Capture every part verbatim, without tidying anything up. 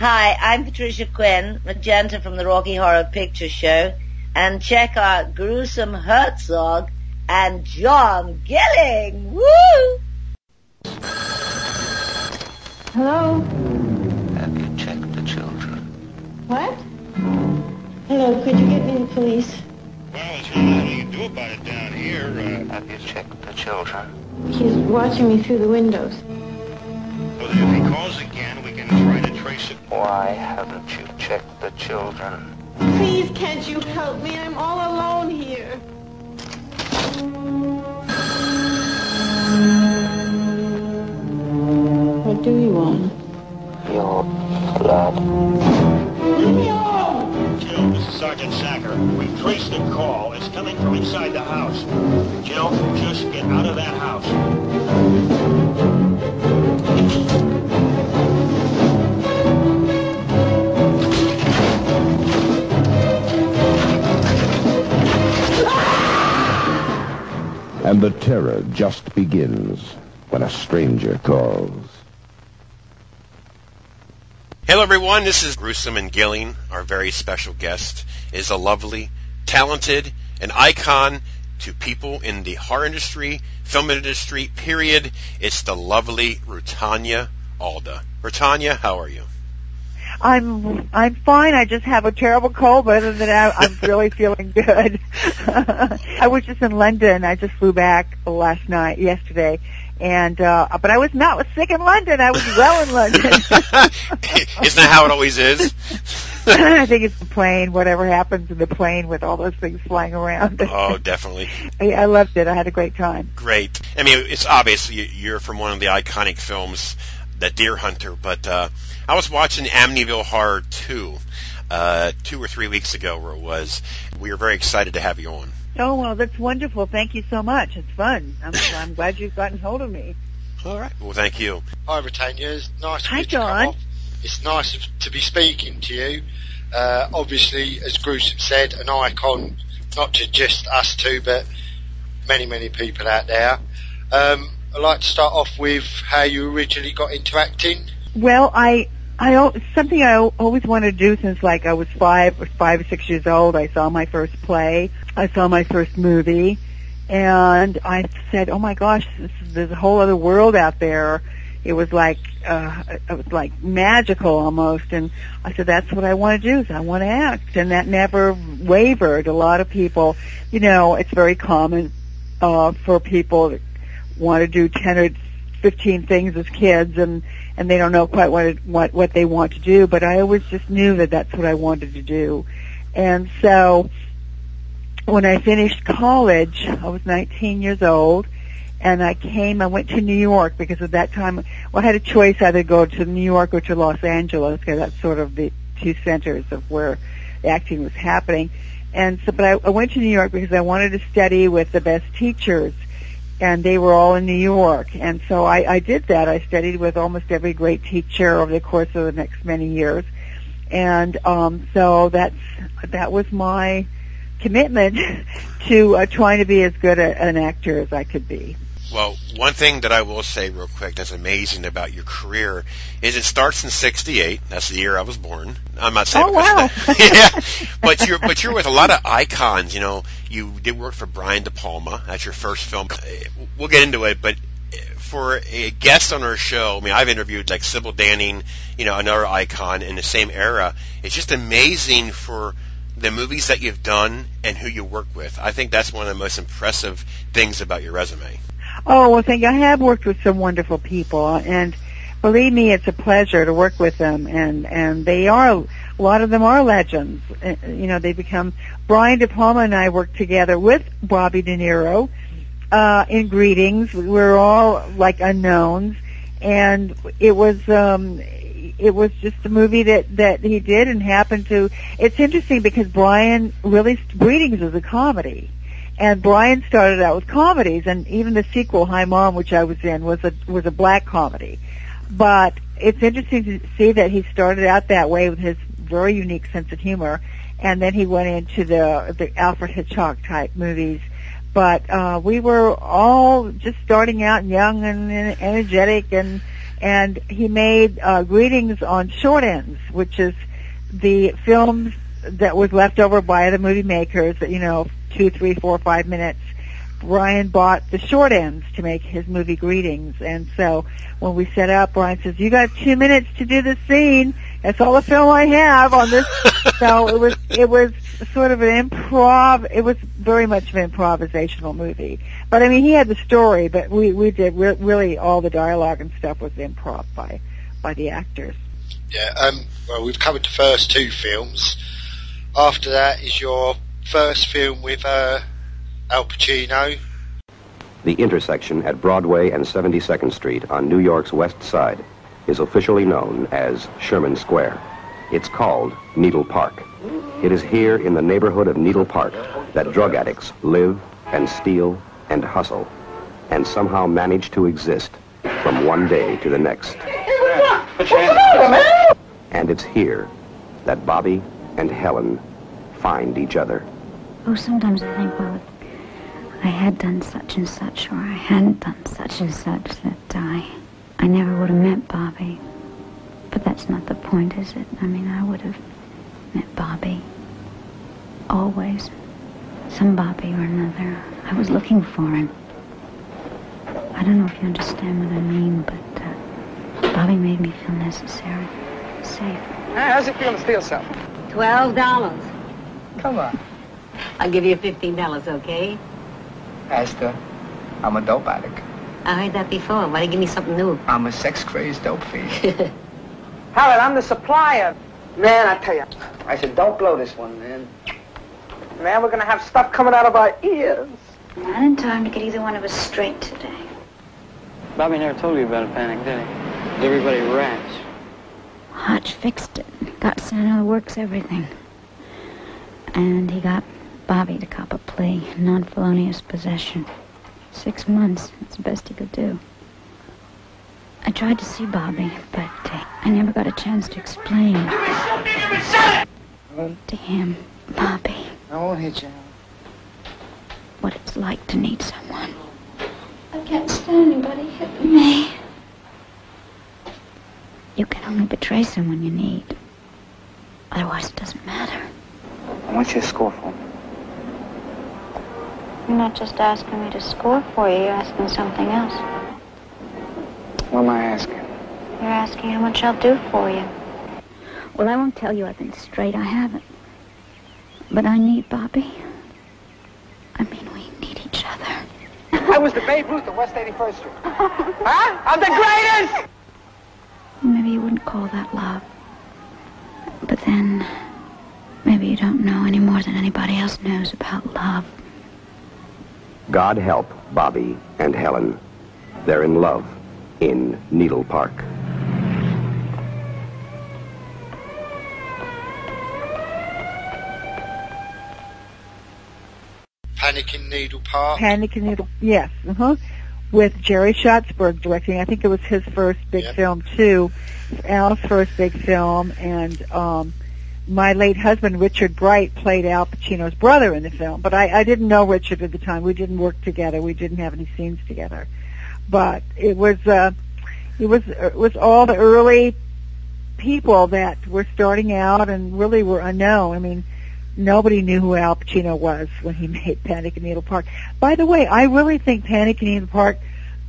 Hi, I'm Patricia Quinn, Magenta from the Rocky Horror Picture Show, and check out Gruesome Herzog and John Gilling. Woo! Hello? Have you checked the children? What? Hello, could you get me the police? Well, there's nothing you can do about it down here. Uh... Have you checked the children? He's watching me through the windows. Well, if he calls again, we can try to trace it. Why haven't you checked the children? Please, can't you help me? I'm all alone here. What do you want? Your blood. Leave me alone! Jill, this is Sergeant Sacker. We've traced the call. It's coming from inside the house. Jill, just get out of that house. And the terror just begins when a stranger calls. Hello, everyone. This is Gruesome and Gilling. Our very special guest is a lovely, talented, an icon to people in the horror industry, film industry, period. It's the lovely Rutanya Alda. Rutanya, how are you? I'm I'm fine. I just have a terrible cold, but other than that, I'm really feeling good. I was just in London. I just flew back last night, yesterday, and uh but I was not sick in London. I was well in London. Isn't that how it always is? I think it's the plane. Whatever happens in the plane with all those things flying around. Oh, definitely. I, I loved it. I had a great time. Great. I mean, it's obvious you're from one of the iconic films, The Deer Hunter, but uh I was watching Amityville Horror two uh, two or three weeks ago, where it was. We were very excited to have you on. Oh, well, that's wonderful. Thank you so much. It's fun. I'm, I'm glad you've gotten hold of me. All right. Well, thank you. Hi, Britannia. It's nice Hi, to come off. It's nice to be speaking to you. Uh, obviously, as Gruesome said, an icon, not to just us two, but many, many people out there. Um, I'd like to start off with how you originally got into acting. Well, I, I, something I always wanted to do since like I was five or five or six years old. I saw my first play. I saw my first movie. And I said, oh my gosh, this is, there's a whole other world out there. It was like, uh, it was like magical almost. And I said, that's what I want to do is I want to act. And that never wavered. A lot of people, you know, it's very common, uh, for people that want to do ten or fifteen things as kids and, and they don't know quite what, it, what what they want to do, but I always just knew that that's what I wanted to do. And so when I finished college, I was nineteen years old, and I came, I went to New York because at that time, well, I had a choice either to go to New York or to Los Angeles, because that's sort of the two centers of where the acting was happening. And so, but I, I went to New York because I wanted to study with the best teachers, and they were all in New York. And so I, I did that. I studied with almost every great teacher over the course of the next many years. And um, so that's that was my commitment to uh, trying to be as good a, an actor as I could be. Well, one thing that I will say real quick that's amazing about your career is it starts in sixty-eight. That's the year I was born. I'm not saying. Oh, wow. Yeah, but you're but you're with a lot of icons. You know, you did work for Brian De Palma. That's your first film. We'll get into it, but for a guest on our show, I mean, I've interviewed like Sybil Danning, you know, another icon in the same era. It's just amazing for the movies that you've done and who you work with. I think that's one of the most impressive things about your resume. Oh, well, thank you. I have worked with some wonderful people, and believe me, it's a pleasure to work with them, and, and they are, a lot of them are legends. Uh, you know, they become, Brian De Palma and I worked together with Bobby De Niro uh, in Greetings. We were all, like, unknowns, and it was, um, it was just a movie that, that he did and happened to, it's interesting because Brian really, Greetings is a comedy. And Brian started out with comedies, and even the sequel, Hi Mom, which I was in, was a was a black comedy. But it's interesting to see that he started out that way with his very unique sense of humor, and then he went into the the Alfred Hitchcock type movies. But uh we were all just starting out young and energetic and and he made uh, Greetings on Short Ends, which is the films that was left over by the movie makers, you know, two, three, four, five minutes. Brian bought the short ends to make his movie Greetings, and so when we set up, Brian says, "You got two minutes to do this scene. That's all the film I have on this." So it was it was sort of an improv. It was very much of an improvisational movie. But I mean, he had the story, but we we did re- really all the dialogue and stuff was improv by by the actors. Yeah. Um. Well, we've covered the first two films. After that is your first film with uh. Al Pacino. The intersection at Broadway and seventy-second Street on New York's West Side is officially known as Sherman Square. It's called Needle Park. It is here in the neighborhood of Needle Park that drug addicts live and steal and hustle and somehow manage to exist from one day to the next. And it's here that Bobby and Helen find each other. Oh, sometimes I think, well, I had done such and such, or I hadn't done such and such, that I, I never would have met Bobby. But that's not the point, is it? I mean, I would have met Bobby. Always. Some Bobby or another. I was looking for him. I don't know if you understand what I mean, but uh, Bobby made me feel necessary, safe. How's it feel to steal something? Twelve dollars. Come on. I'll give you fifteen dollars, okay? Esther, I'm a dope addict. I heard that before. Why don't you give me something new? I'm a sex-crazed dope fiend. Howard, I'm the supplier. Man, I tell you. I said, don't blow this one, man. Man, we're going to have stuff coming out of our ears. Not in time to get either one of us straight today. Bobby never told you about a panic, did he? Everybody rats. Hodge fixed it. Got Santa that works everything. And he got Bobby to cop a plea, non-felonious possession. Six months, that's the best he could do. I tried to see Bobby, but uh, I never got a chance to explain to him, Bobby, I won't hit you, what it's like to need someone. I can't stand anybody hitting me. You can only betray someone you need. Otherwise, it doesn't matter. I want you to score for me. You're not just asking me to score for you, you're asking something else. What am I asking? You're asking how much I'll do for you. Well, I won't tell you I've been straight, I haven't. But I need Bobby. I mean, we need each other. I was the Babe Ruth of West eighty-first Street. Huh? I'm the greatest! Maybe you wouldn't call that love. But then, maybe you don't know any more than anybody else knows about love. God help Bobby and Helen. They're in love in Needle Park. Panic in Needle Park. Panic in Needle, yes. Uh-huh. With Jerry Schatzberg directing. I think it was his first big yep. film, too. Al's first big film. And um, my late husband, Richard Bright, played Al Pacino's brother in the film, but I, I didn't know Richard at the time. We didn't work together. We didn't have any scenes together. But it was uh, it was it was all the early people that were starting out and really were unknown. I mean, nobody knew who Al Pacino was when he made Panic in Needle Park. By the way, I really think Panic in Needle Park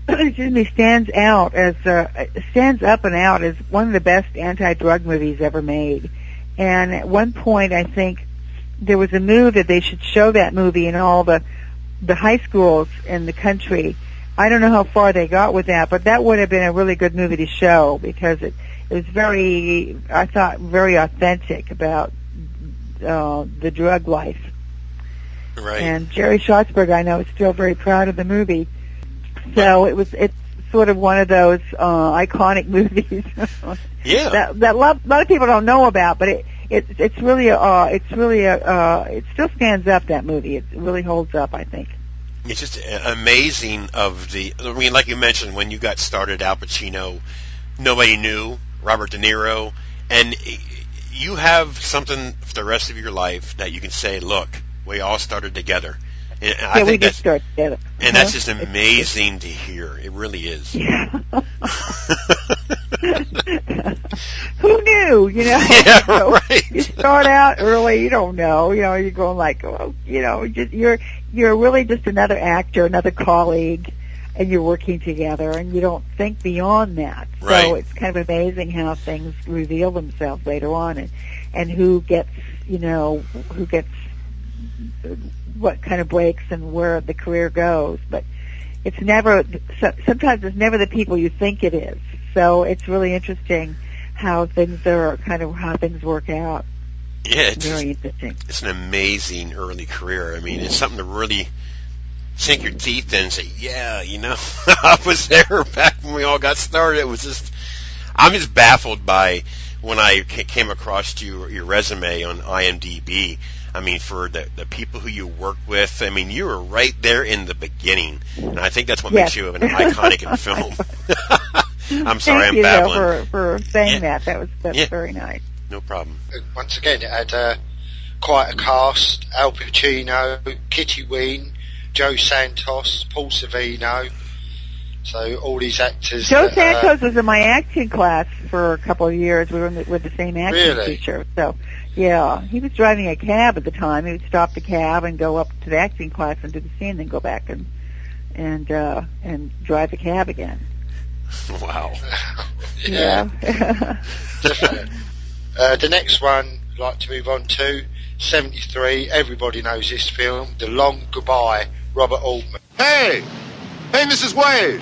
excuse me, stands out as uh, stands up and out as one of the best anti-drug movies ever made. And at one point, I think there was a move that they should show that movie in all the the high schools in the country. I don't know how far they got with that, but that would have been a really good movie to show because it, it was very, I thought, very authentic about uh, the drug life. Right. And Jerry Schatzberg, I know, is still very proud of the movie. So it was it's sort of one of those uh, iconic movies. Yeah, that, that a lot of people don't know about, but it, it it's really uh it's really a uh, it still stands up. That movie, it really holds up, I think. It's just amazing. Of the, I mean, like you mentioned, when you got started, Al Pacino, nobody knew Robert De Niro, and you have something for the rest of your life that you can say, look, we all started together. And yeah, I think we did start together, and that's just amazing to hear. It really is. Yeah. Who knew, you know? Yeah, so right. You start out early, you don't know, you know, you're going like, oh, you know, just, you're you're really just another actor, another colleague, and you're working together, and you don't think beyond that. So right. It's kind of amazing how things reveal themselves later on, and, and who gets, you know, who gets what kind of breaks and where the career goes. But it's never, sometimes it's never the people you think it is. So it's really interesting how things are, kind of how things work out. Yeah, it's very interesting. It's an amazing early career. I mean, it's something to really sink your teeth in and say, yeah, you know, I was there back when we all got started. It was just, I'm just baffled by when I came across your, your resume on I M D B. I mean, for the, the people who you work with, I mean, you were right there in the beginning. And I think that's what yes. makes you an iconic in film. I'm sorry, Thank I'm you, babbling. Though, for, for saying yeah. that. That was that's yeah. very nice. No problem. Once again, it had uh, quite a cast. Al Pacino, Kitty Ween, Joe Santos, Paul Savino. So all these actors. Joe that, Santos uh, was in my acting class for a couple of years. We were in the, with the same acting really? teacher. So, yeah, he was driving a cab at the time. He would stop the cab and go up to the acting class and do the scene, then go back and and uh, and drive the cab again. Wow. Yeah. yeah. uh, the next one I'd like to move on to, seventy-three, everybody knows this film, The Long Goodbye, Robert Altman. Hey! Hey, Missus Wade!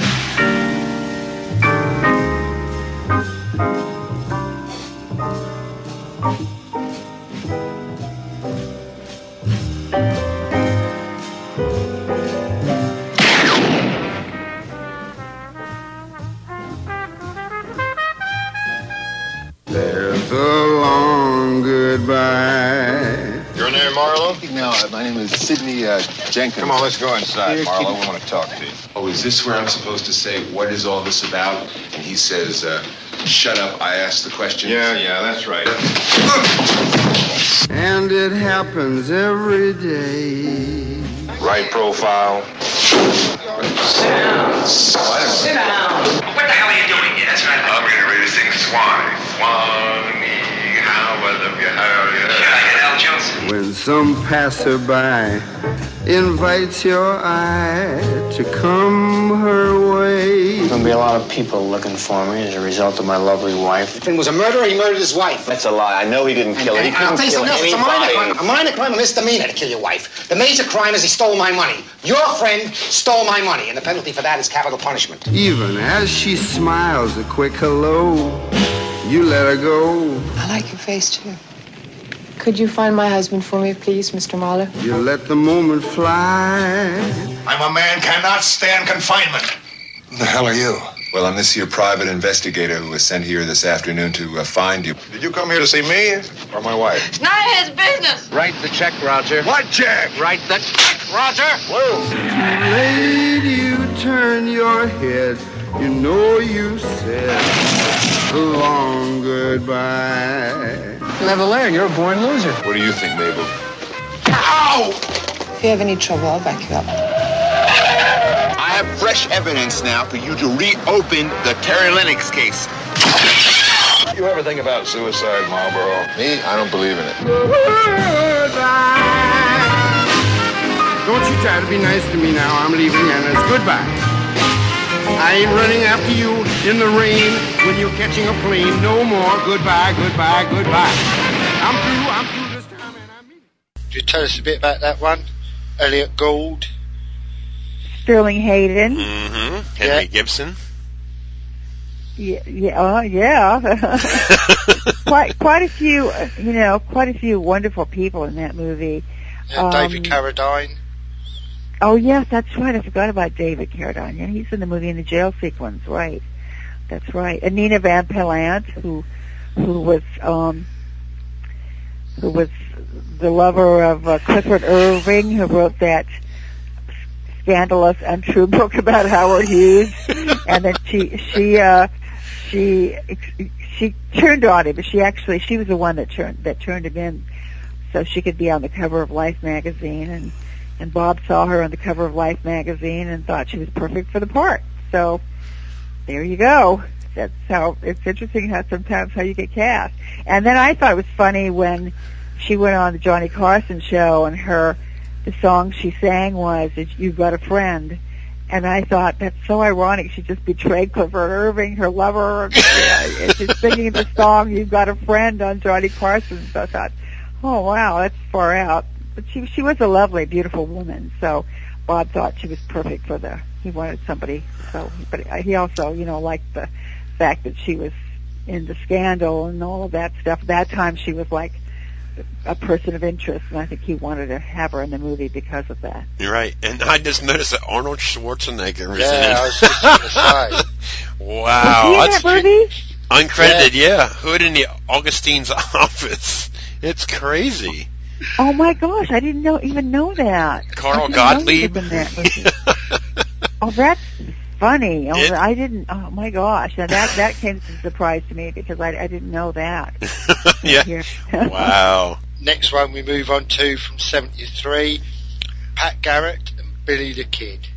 Goodbye. Your name, Marlowe? No, my name is Sidney uh, Jenkins. Come on, let's go inside, Marlowe. We want to talk to you. Oh, is this where I'm supposed to say, what is all this about? And he says, uh, shut up, I asked the question. Yeah, yeah, that's right. And it happens every day. Right profile. Sit down. Sit down. What the hell are you doing here? That's right. I'm going to read this thing, Swan. Swan. When some passerby invites your eye to come her way. There's going to be a lot of people looking for me as a result of my lovely wife. If it was a murderer, he murdered his wife. That's a lie. I know he didn't kill her. He couldn't kill anybody. It's a minor crime, a minor crime, a misdemeanor to kill your wife. The major crime is he stole my money. Your friend stole my money, and the penalty for that is capital punishment. Even as she smiles a quick hello, you let her go. I like your face, too. Could you find my husband for me, please, Mister Marlowe? You let the moment fly. I'm a man cannot stand confinement. Who the hell are you? Well, I'm this here private investigator who was sent here this afternoon to uh, find you. Did you come here to see me or my wife? It's not his business. Write the check, Roger. What check? Write the check, Roger. Whoa. Lady, you turn your head. You know you said a long goodbye. You'll never learn. You're a born loser. What do you think, Mabel? Ow! If you have any trouble, I'll back you up. I have fresh evidence now for you to reopen the Terry Lennox case. You ever think about suicide, Marlboro? Me? I don't believe in it. Goodbye. Don't you try to be nice to me now. I'm leaving, and it's goodbye. I ain't running after you in the rain when you're catching a plane. No more. Goodbye, goodbye, goodbye. I'm through, I'm through this time, and I mean it. Could you tell us a bit about that one? Elliot Gould. Sterling Hayden. Mm-hmm. Henry yeah. Gibson. Yeah, yeah, uh, yeah. quite, quite a few, you know, quite a few wonderful people in that movie. Yeah, um, David Carradine. Oh, yes, that's right. I forgot about David Carradine. Yeah, he's in the movie in the jail sequence, right. That's right. And Nina Van Pallant, who who was um, who was the lover of uh, Clifford Irving, who wrote that scandalous, untrue book about Howard Hughes. And then she she uh, she she turned on him. She actually she was the one that turned that turned him in, so she could be on the cover of Life magazine. And. And Bob saw her on the cover of Life magazine and thought she was perfect for the part. So, there you go. that's how it's interesting how sometimes how you get cast. And then I thought it was funny when she went on the Johnny Carson show and her the song she sang was "You've Got a Friend," and I thought that's so ironic. She just betrayed Clifford Irving, her lover, and, and she's singing the song "You've Got a Friend" on Johnny Carson. So I thought, oh wow, that's far out. But she she was a lovely, beautiful woman. So Bob thought she was perfect for the. He wanted somebody. So, but he also, you know, liked the fact that she was into scandal and all of that stuff. That time she was like a person of interest, and I think he wanted to have her in the movie because of that. You're right. And I just noticed that Arnold Schwarzenegger is yeah, in it. Yeah, I was just on the side. Wow. Was he in that movie? Uncredited, yeah. yeah. Hood in the Augustine's Office. It's crazy. Oh, my gosh. I didn't know even know that. Carl Gottlieb. That oh, that's funny. Oh, it, I didn't. Oh, my gosh. Now that, that came as a surprise to me because I, I didn't know that. yeah. Wow. Next one we move on to from seventy-three, Pat Garrett and Billy the Kid.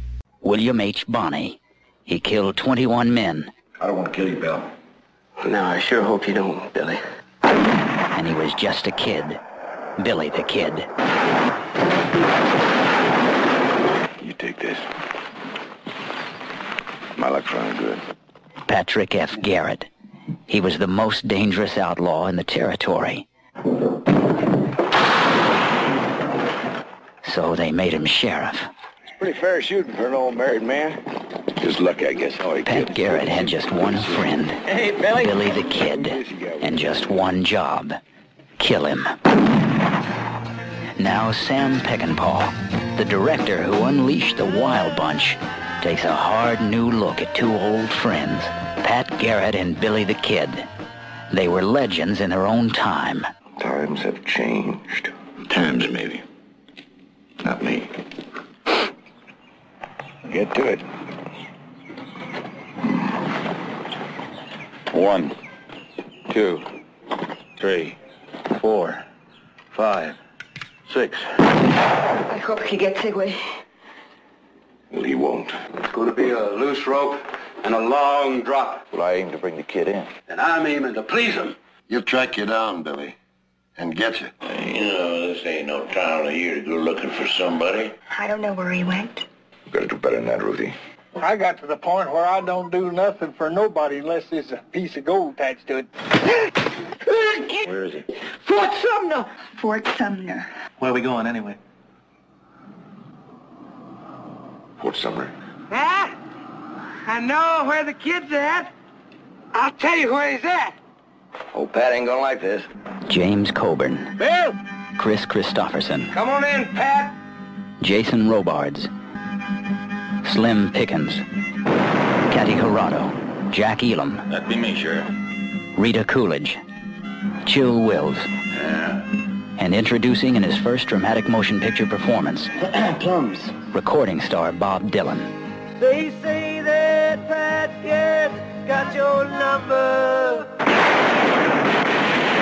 William H. Bonney. He killed twenty-one men. I don't want to kill you, Bill. No, I sure hope you don't, Billy. And he was just a kid. Billy the Kid. You take this. My luck's running good. Patrick F. Garrett. He was the most dangerous outlaw in the territory. So they made him sheriff. It's pretty fair shooting for an old married man. Just lucky, I guess. All he Pat could. Garrett had just one friend. Hey, Billy. Billy the Kid. And just one job. Kill him. Now Sam Peckinpah, the director who unleashed the Wild Bunch, takes a hard new look at two old friends, Pat Garrett and Billy the Kid. They were legends in their own time. Times have changed. Times, maybe. Not me. Get to it. One, two, three, four, five. Six. I hope he gets away. Well, he won't. It's going to be a loose rope and a long drop. Well, I aim to bring the kid in. And I'm aiming to please him. He'll track you down, Billy, and get you. Uh, you know, this ain't no town of here to go looking for somebody. I don't know where he went. You gotta do better than that, Ruthie. I got to the point where I don't do nothing for nobody unless there's a piece of gold attached to it. Where is it? Fort Sumner! Fort Sumner. Where are we going anyway? Fort Sumner. Huh? I know where the kid's at. I'll tell you where he's at. Old Pat ain't gonna like this. James Coburn. Bill! Chris Christopherson. Come on in, Pat. Jason Robards. Slim Pickens. Catty Corrado. Jack Elam. That'd be me, Sheriff. Rita Coolidge. Chill Wills. Yeah. And introducing in his first dramatic motion picture performance, Plums, recording star Bob Dylan. They say that Pat Garrett's got your number.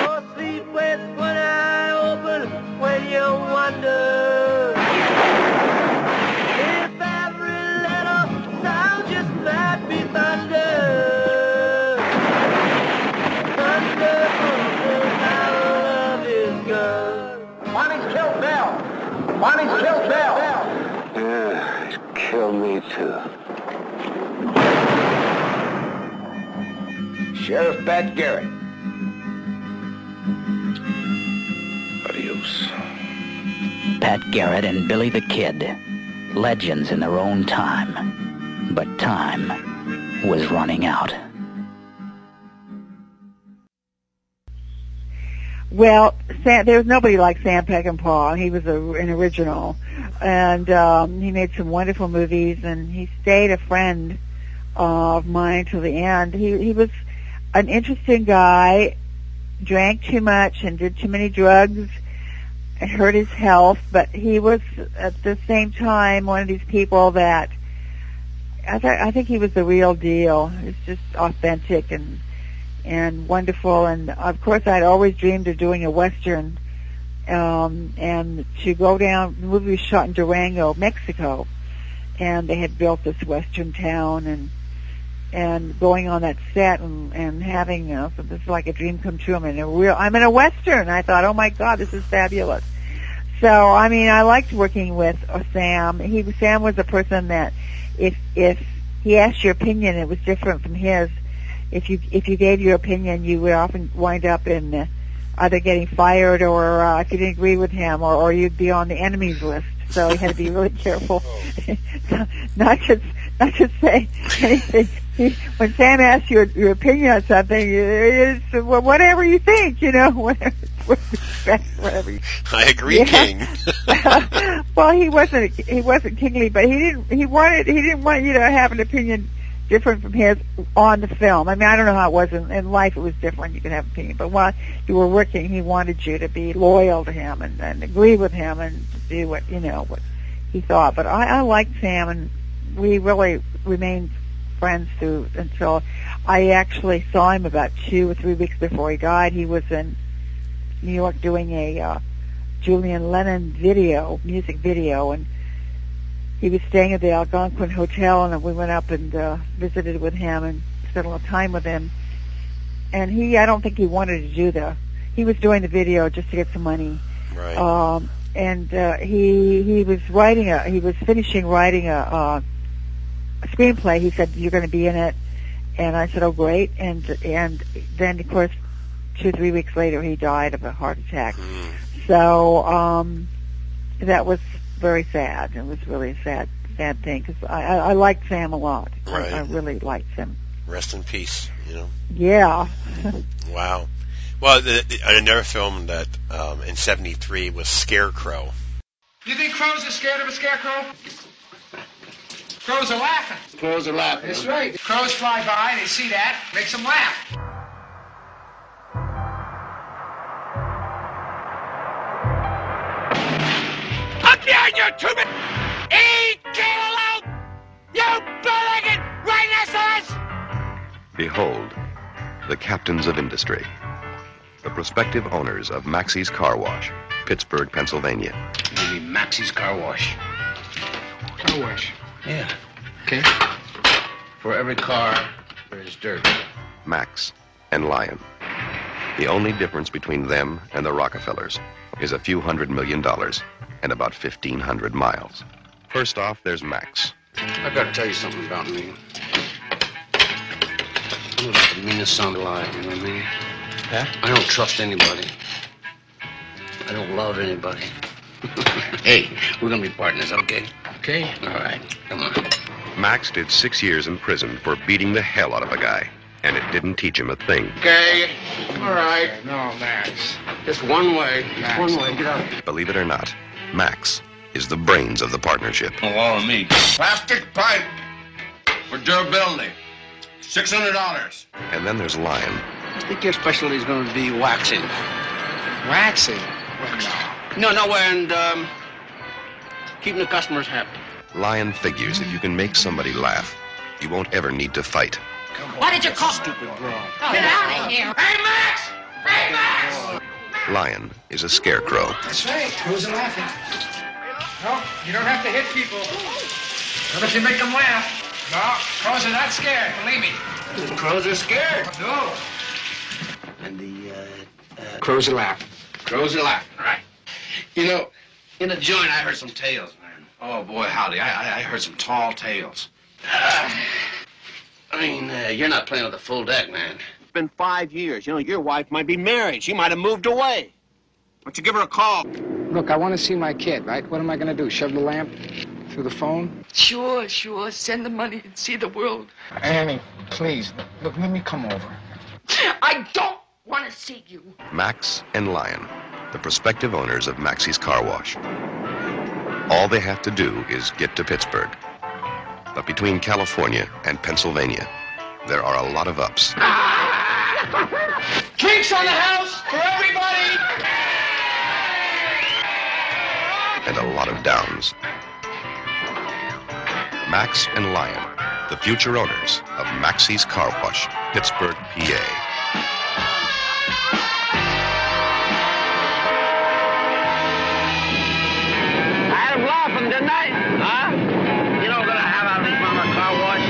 Your sleep with one eye open when you wonder if every little sound just might be thunder. Bonnie's killed Bell. Yeah, he's killed me too. Sheriff Pat Garrett. Adios. Pat Garrett and Billy the Kid, legends in their own time. But time was running out. Well, Sam, there was nobody like Sam Peckinpah. He was a, an original, and um, he made some wonderful movies. And he stayed a friend of mine till the end. He he was an interesting guy. Drank too much and did too many drugs. It hurt his health, but he was at the same time one of these people that I th- I think he was the real deal. It's just authentic and. and wonderful, and of course I'd always dreamed of doing a Western, um, and to go down, the movie was shot in Durango, Mexico, and they had built this Western town, and and going on that set and, and having, you know, so this is like a dream come true. I'm in a real, I'm in a Western. I thought, oh my God, this is fabulous. So, I mean, I liked working with Sam. He, Sam was a person that if, if he asked your opinion, it was different from his. If you, if you gave your opinion, you would often wind up in uh, either getting fired or, uh, if you didn't agree with him, or, or you'd be on the enemies list. So you had to be really careful. Not just, not just say anything. When Sam asks your your opinion on something, it's whatever you think, you know, whatever. whatever you, I agree, yeah. King. Well, he wasn't he wasn't kingly, but he didn't he wanted he didn't want you to have an opinion different from his on the film. I mean, I don't know how it was in, in life. It was different. You could have an opinion, but while you were working, he wanted you to be loyal to him and, and agree with him and do what you know what he thought. But I, I liked Sam, and we really remained friends through until I actually saw him about two or three weeks before he died. He was in New York doing a uh, Julian Lennon video, music video, and he was staying at the Algonquin Hotel, and we went up and uh, visited with him and spent a lot of time with him. And he, I don't think he wanted to do the, he was doing the video just to get some money. Right. Um, and uh, he he was writing a, he was finishing writing a, a screenplay. He said, "You're going to be in it," and I said, "Oh, great!" And and then, of course, two three weeks later, he died of a heart attack. Mm. So um, that was very sad. It was really a sad sad thing because I, I I liked Sam a lot. Right. I, I really liked him. Rest in peace. You know. Yeah. Wow. Well, the, the, another film that um, in seventy-three was Scarecrow. You think crows are scared of a scarecrow? Crows are laughing. Crows are laughing. That's right. Crows fly by, they see that, makes them laugh. Up there, you two-bit! Eat cantaloupe! You bow-legged rhinoceros! Behold, the captains of industry, the prospective owners of Maxey's Car Wash, Pittsburgh, Pennsylvania. Maybe Maxey's Car Wash. Car Wash. Yeah. Okay. For every car, there's dirt. Max and Lion. The only difference between them and the Rockefellers is a few hundred million dollars and about fifteen hundred miles. First off, there's Max. I've got to tell you something about me. I'm the meanest son alive, you know what I mean? Yeah? I don't trust anybody. I don't love anybody. Hey, we're going to be partners, okay? Okay. All right. Come on. Max did six years in prison for beating the hell out of a guy, and it didn't teach him a thing. Okay. All right. No, Max. Just one way. Max. One way. Get out. Believe it or not, Max is the brains of the partnership. Oh, all of me. Plastic pipe for durability. six hundred dollars. And then there's Lion. I think your specialty is going to be waxing. Waxing? Waxing. No, no, and um, keeping the customers happy. Lion figures if you can make somebody laugh, you won't ever need to fight. Why did you call stupid, bro? Oh, get out of here! Hey, Max! Hey, Max! Lion is a scarecrow. That's right. Who's laughing? No, you don't have to hit people. Not if you make them laugh. No, crows are not scared, believe me. The crows are scared. No. And the uh, uh, crows are laughing. Crows are laughing, right? You know, in a joint, I heard some tales, man. Oh, boy, howdy. I, I heard some tall tales. Uh, I mean, uh, you're not playing with a full deck, man. It's been five years. You know, your wife might be married. She might have moved away. Why don't you give her a call? Look, I want to see my kid, right? What am I going to do, shove the lamp through the phone? Sure, sure. Send the money and see the world. Annie, please, look, let me come over. I don't want to see you. Max and Lion, the prospective owners of Maxey's Car Wash. All they have to do is get to Pittsburgh. But between California and Pennsylvania, there are a lot of ups. Ah! Drinks on the house for everybody! And a lot of downs. Max and Lion, the future owners of Maxey's Car Wash, Pittsburgh, P A. Tonight, huh? You know what I'm gonna have out of this mama car wash?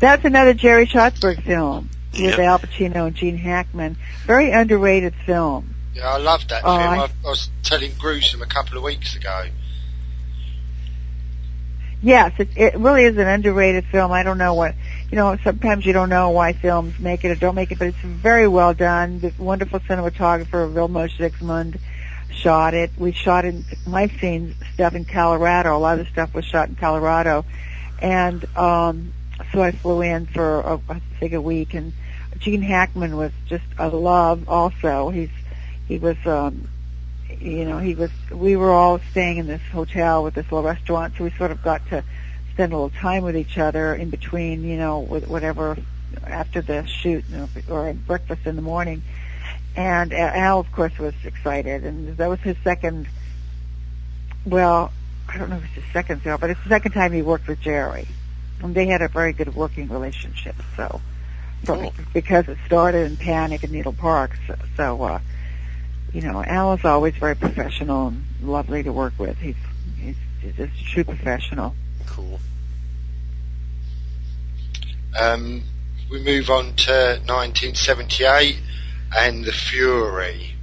That's another Jerry Schatzberg film with yep. Al Pacino and Gene Hackman. Very underrated film. Yeah, I love that oh, film. I, I was telling Gruesome a couple of weeks ago. Yes, it, it really is an underrated film. I don't know what, you know, sometimes you don't know why films make it or don't make it, but it's very well done. The wonderful cinematographer, Vilmos Zsigmond, shot it. We shot in, my scene stuff in Colorado. A lot of the stuff was shot in Colorado. And, um, so I flew in for, a, I think, a week. And Gene Hackman was just a love also. He's, he was, um, you know, he was, we were all staying in this hotel with this little restaurant, so we sort of got to spend a little time with each other in between, you know, with whatever, after the shoot, you know, or breakfast in the morning. And Al, of course, was excited, and that was his second, well, I don't know if it's his second film, but it's the second time he worked with Jerry. And they had a very good working relationship, so, cool. because it started in Panic in Needle Park, so, so uh, you know, Al is always very professional and lovely to work with. He's he's, he's just a true professional. Cool. Um, we move on to nineteen seventy-eight and The Fury.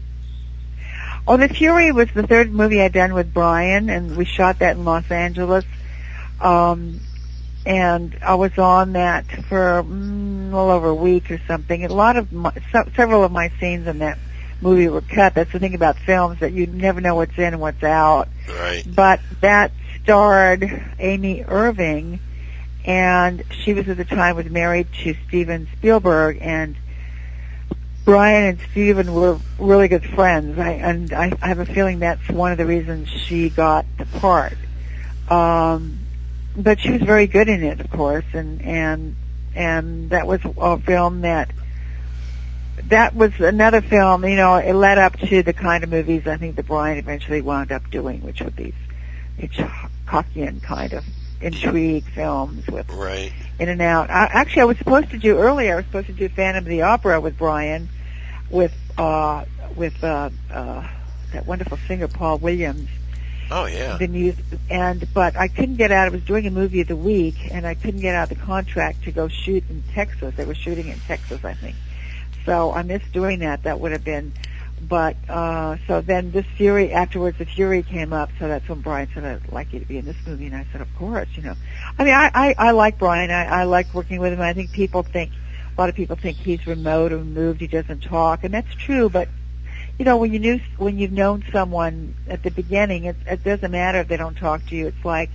Oh, The Fury was the third movie I'd done with Brian, and we shot that in Los Angeles. Um, and I was on that for mm, a little over a week or something. A lot of my, so, several of my scenes in that movie were cut. That's the thing about films, that you never know what's in and what's out. Right. But that starred Amy Irving, and she was at the time was married to Steven Spielberg, and Brian and Steven were really good friends. I, and I, I have a feeling that's one of the reasons she got the part. Um, but she was very good in it, of course, and and and that was a film that. That was another film, you know, it led up to the kind of movies I think that Brian eventually wound up doing, which were these Hitchcockian kind of intrigue films with right. in and out. I, actually, I was supposed to do earlier, I was supposed to do Phantom of the Opera with Brian, with uh, with uh, uh, that wonderful singer Paul Williams. Oh, yeah. The news, and but I couldn't get out. I was doing a movie of the week, and I couldn't get out the contract to go shoot in Texas. They were shooting in Texas, I think. So I missed doing that. That would have been, but uh so then this Fury afterwards, The Fury came up. So that's when Brian said, "I'd like you to be in this movie," and I said, "Of course." You know, I mean, I I, I like Brian. I, I like working with him. I think people think a lot of people think he's remote or removed. He doesn't talk, and that's true. But you know, when you knew when you've known someone at the beginning, it, it doesn't matter if they don't talk to you. It's like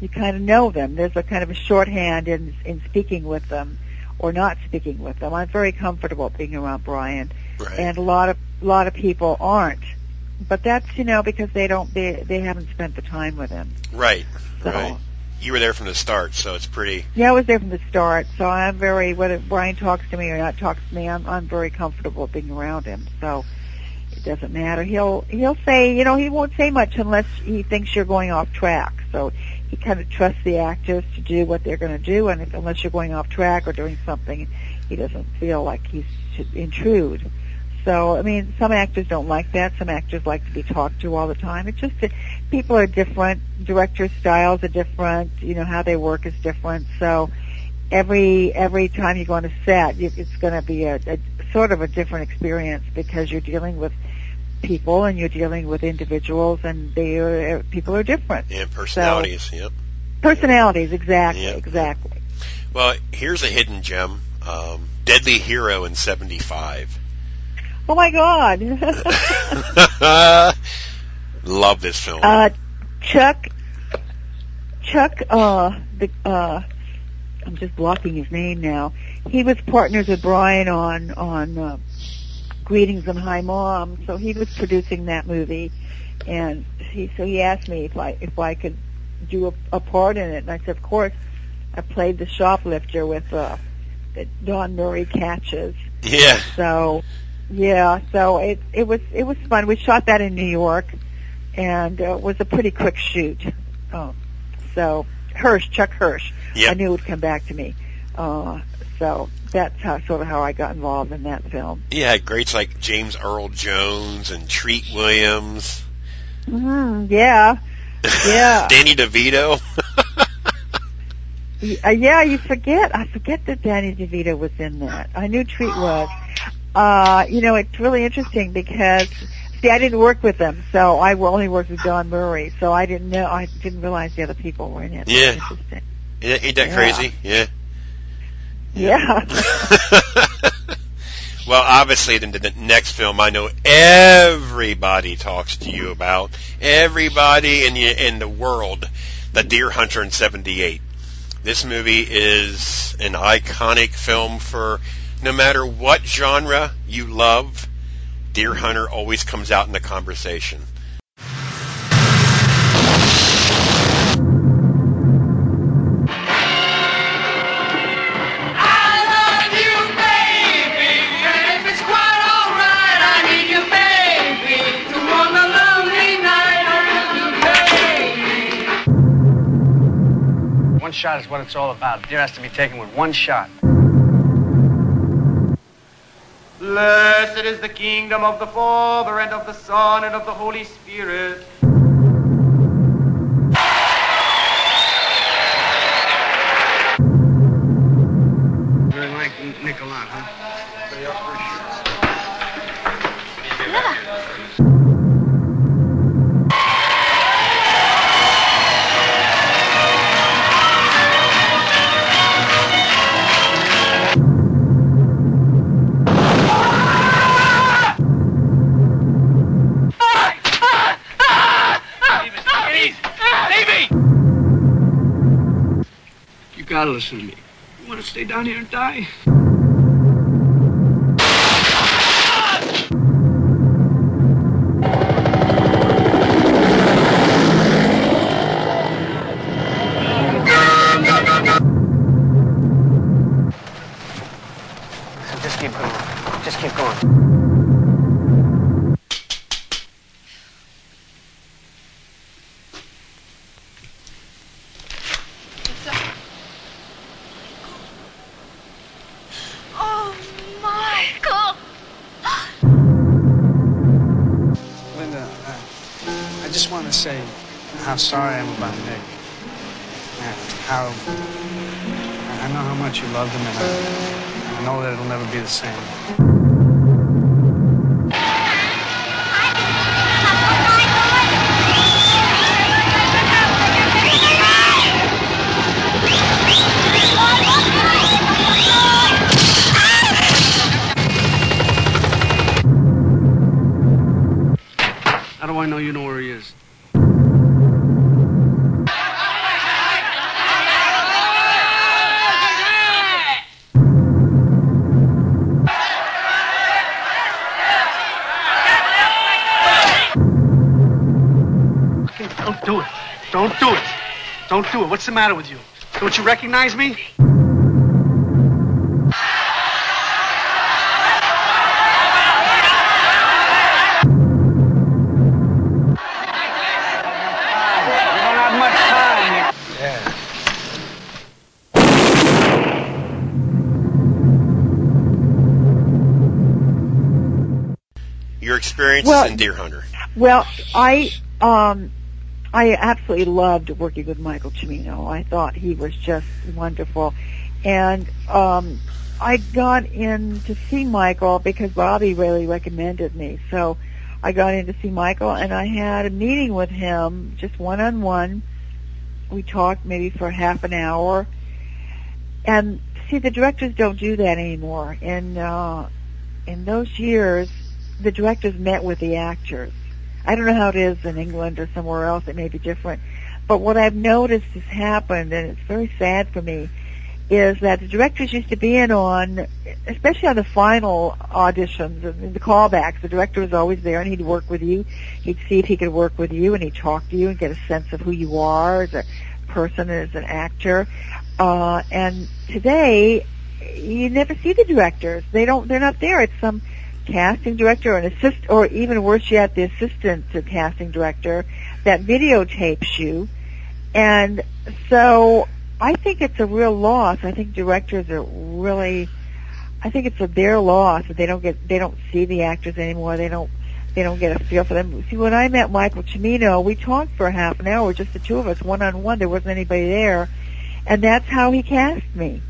you kind of know them. There's a kind of a shorthand in in speaking with them. Or not speaking with them. I'm very comfortable being around Brian, right. and a lot of a lot of people aren't. But that's you know because they don't they they haven't spent the time with him. Right, so, right. You were there from the start, so it's pretty. Yeah, I was there from the start, so I'm very whether Brian talks to me or not talks to me, I'm I'm very comfortable being around him. So it doesn't matter. He'll he'll say you know he won't say much unless he thinks you're going off track. So. He kind of trusts the actors to do what they're going to do, and if, unless you're going off track or doing something, he doesn't feel like he should intrude. So, I mean, some actors don't like that. Some actors like to be talked to all the time. It's just that people are different. Director styles are different. You know, how they work is different. So every every time you go on a set, it's going to be a, a sort of a different experience because you're dealing with people and you're dealing with individuals, and they are, people are different. Yeah, personalities. So, yep. Personalities, exactly, yep. exactly. Well, here's a hidden gem: um, Deadly Hero in seventy-five. Oh my God! Love this film. Uh, Chuck, Chuck, uh, the, uh, I'm just blocking his name now. He was partners with Brian on on. Uh, Greetings and Hi Mom. So he was producing that movie, and he so he asked me if I if I could do a, a part in it, and I said, of course. I played the shoplifter with uh, that Don Murray catches. Yeah. So, yeah. So it it was it was fun. We shot that in New York, and uh, it was a pretty quick shoot. Um, so Hirsch, Chuck Hirsch. Yep. I knew it would come back to me. Uh, so. That's how, sort of how I got involved in that film. Yeah, greats like James Earl Jones and Treat Williams. Mm, yeah, yeah. Danny DeVito. Yeah, you forget. I forget that Danny DeVito was in that. I knew Treat was. Uh, you know, it's really interesting because, see, I didn't work with them, so I only worked with Don Murray, so I didn't know, I didn't realize the other people were in it. Yeah. Yeah, ain't that yeah. crazy? Yeah. Yeah. yeah. Well, obviously, in the next film, I know everybody talks to you about, everybody in the, in the world, The Deer Hunter in seventy-eight. This movie is an iconic film for no matter what genre you love, Deer Hunter always comes out in the conversation. One shot is what it's all about. A deer has to be taken with one shot. Blessed is the kingdom of the Father and of the Son and of the Holy Spirit. You're like Nicolás, huh? Yeah. You gotta listen to me. You wanna stay down here and die? So just keep going. Just keep going. What's up? I just want to say how sorry I am about Nick, and how I know how much you loved him, and I, I know that it'll never be the same. How do I know you know where he is? Okay, don't do it. Don't do it. Don't do it. What's the matter with you? Don't you recognize me? Experiences well, in Deer Hunter. Well, I um, I absolutely loved working with Michael Cimino. I thought he was just wonderful, and um, I got in to see Michael because Bobby really recommended me. So I got in to see Michael, and I had a meeting with him, just one on one. We talked maybe for half an hour, and see, the directors don't do that anymore. In uh, in those years, the directors met with the actors. I don't know how it is in England or somewhere else. It may be different. But what I've noticed has happened, and it's very sad for me, is that the directors used to be in on, especially on the final auditions and the callbacks, the director was always there, and he'd work with you. He'd see if he could work with you, and he'd talk to you and get a sense of who you are as a person, as an actor. Uh, and today, you never see the directors. They don't, they're not there. It's some casting director or an assist, or even worse yet, the assistant to casting director that videotapes you. And so I think it's a real loss. I think directors are really, I think it's a their loss that they don't get, they don't see the actors anymore. They don't, they don't get a feel for them. See, when I met Michael Cimino, we talked for half an hour, just the two of us, one on one. There wasn't anybody there. And that's how he cast me.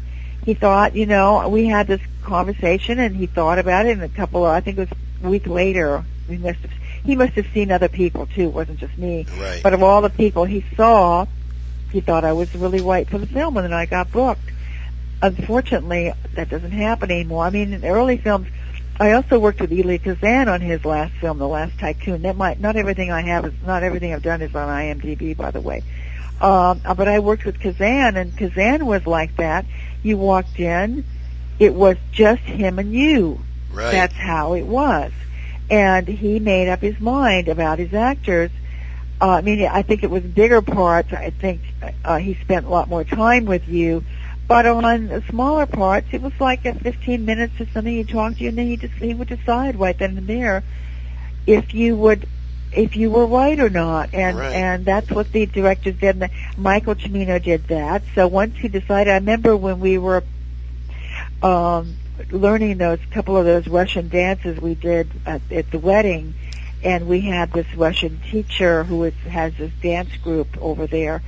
He thought, you know, we had this conversation, and he thought about it, and a couple of, I think it was a week later, we must have, he must have seen other people, too. It wasn't just me. Right. But of all the people he saw, he thought I was really right for the film, and then I got booked. Unfortunately, that doesn't happen anymore. I mean, in early films, I also worked with Elia Kazan on his last film, The Last Tycoon. That might, not everything I have is, not everything I've done is on I M D B, by the way. Um, but I worked with Kazan, and Kazan was like that. You walked in, it was just him and you. Right. That's how it was. And he made up his mind about his actors. Uh, I mean, I think it was bigger parts. I think uh, he spent a lot more time with you. But on the smaller parts, it was like a fifteen minutes or something. He'd talk to you, and then he just he would decide right then and there if you would, if you were right or not. And right. and that's what the directors did. And Michael Cimino did that. So once he decided, I remember when we were um, learning those couple of those Russian dances we did at, at the wedding, and we had this Russian teacher who is, has this dance group over there.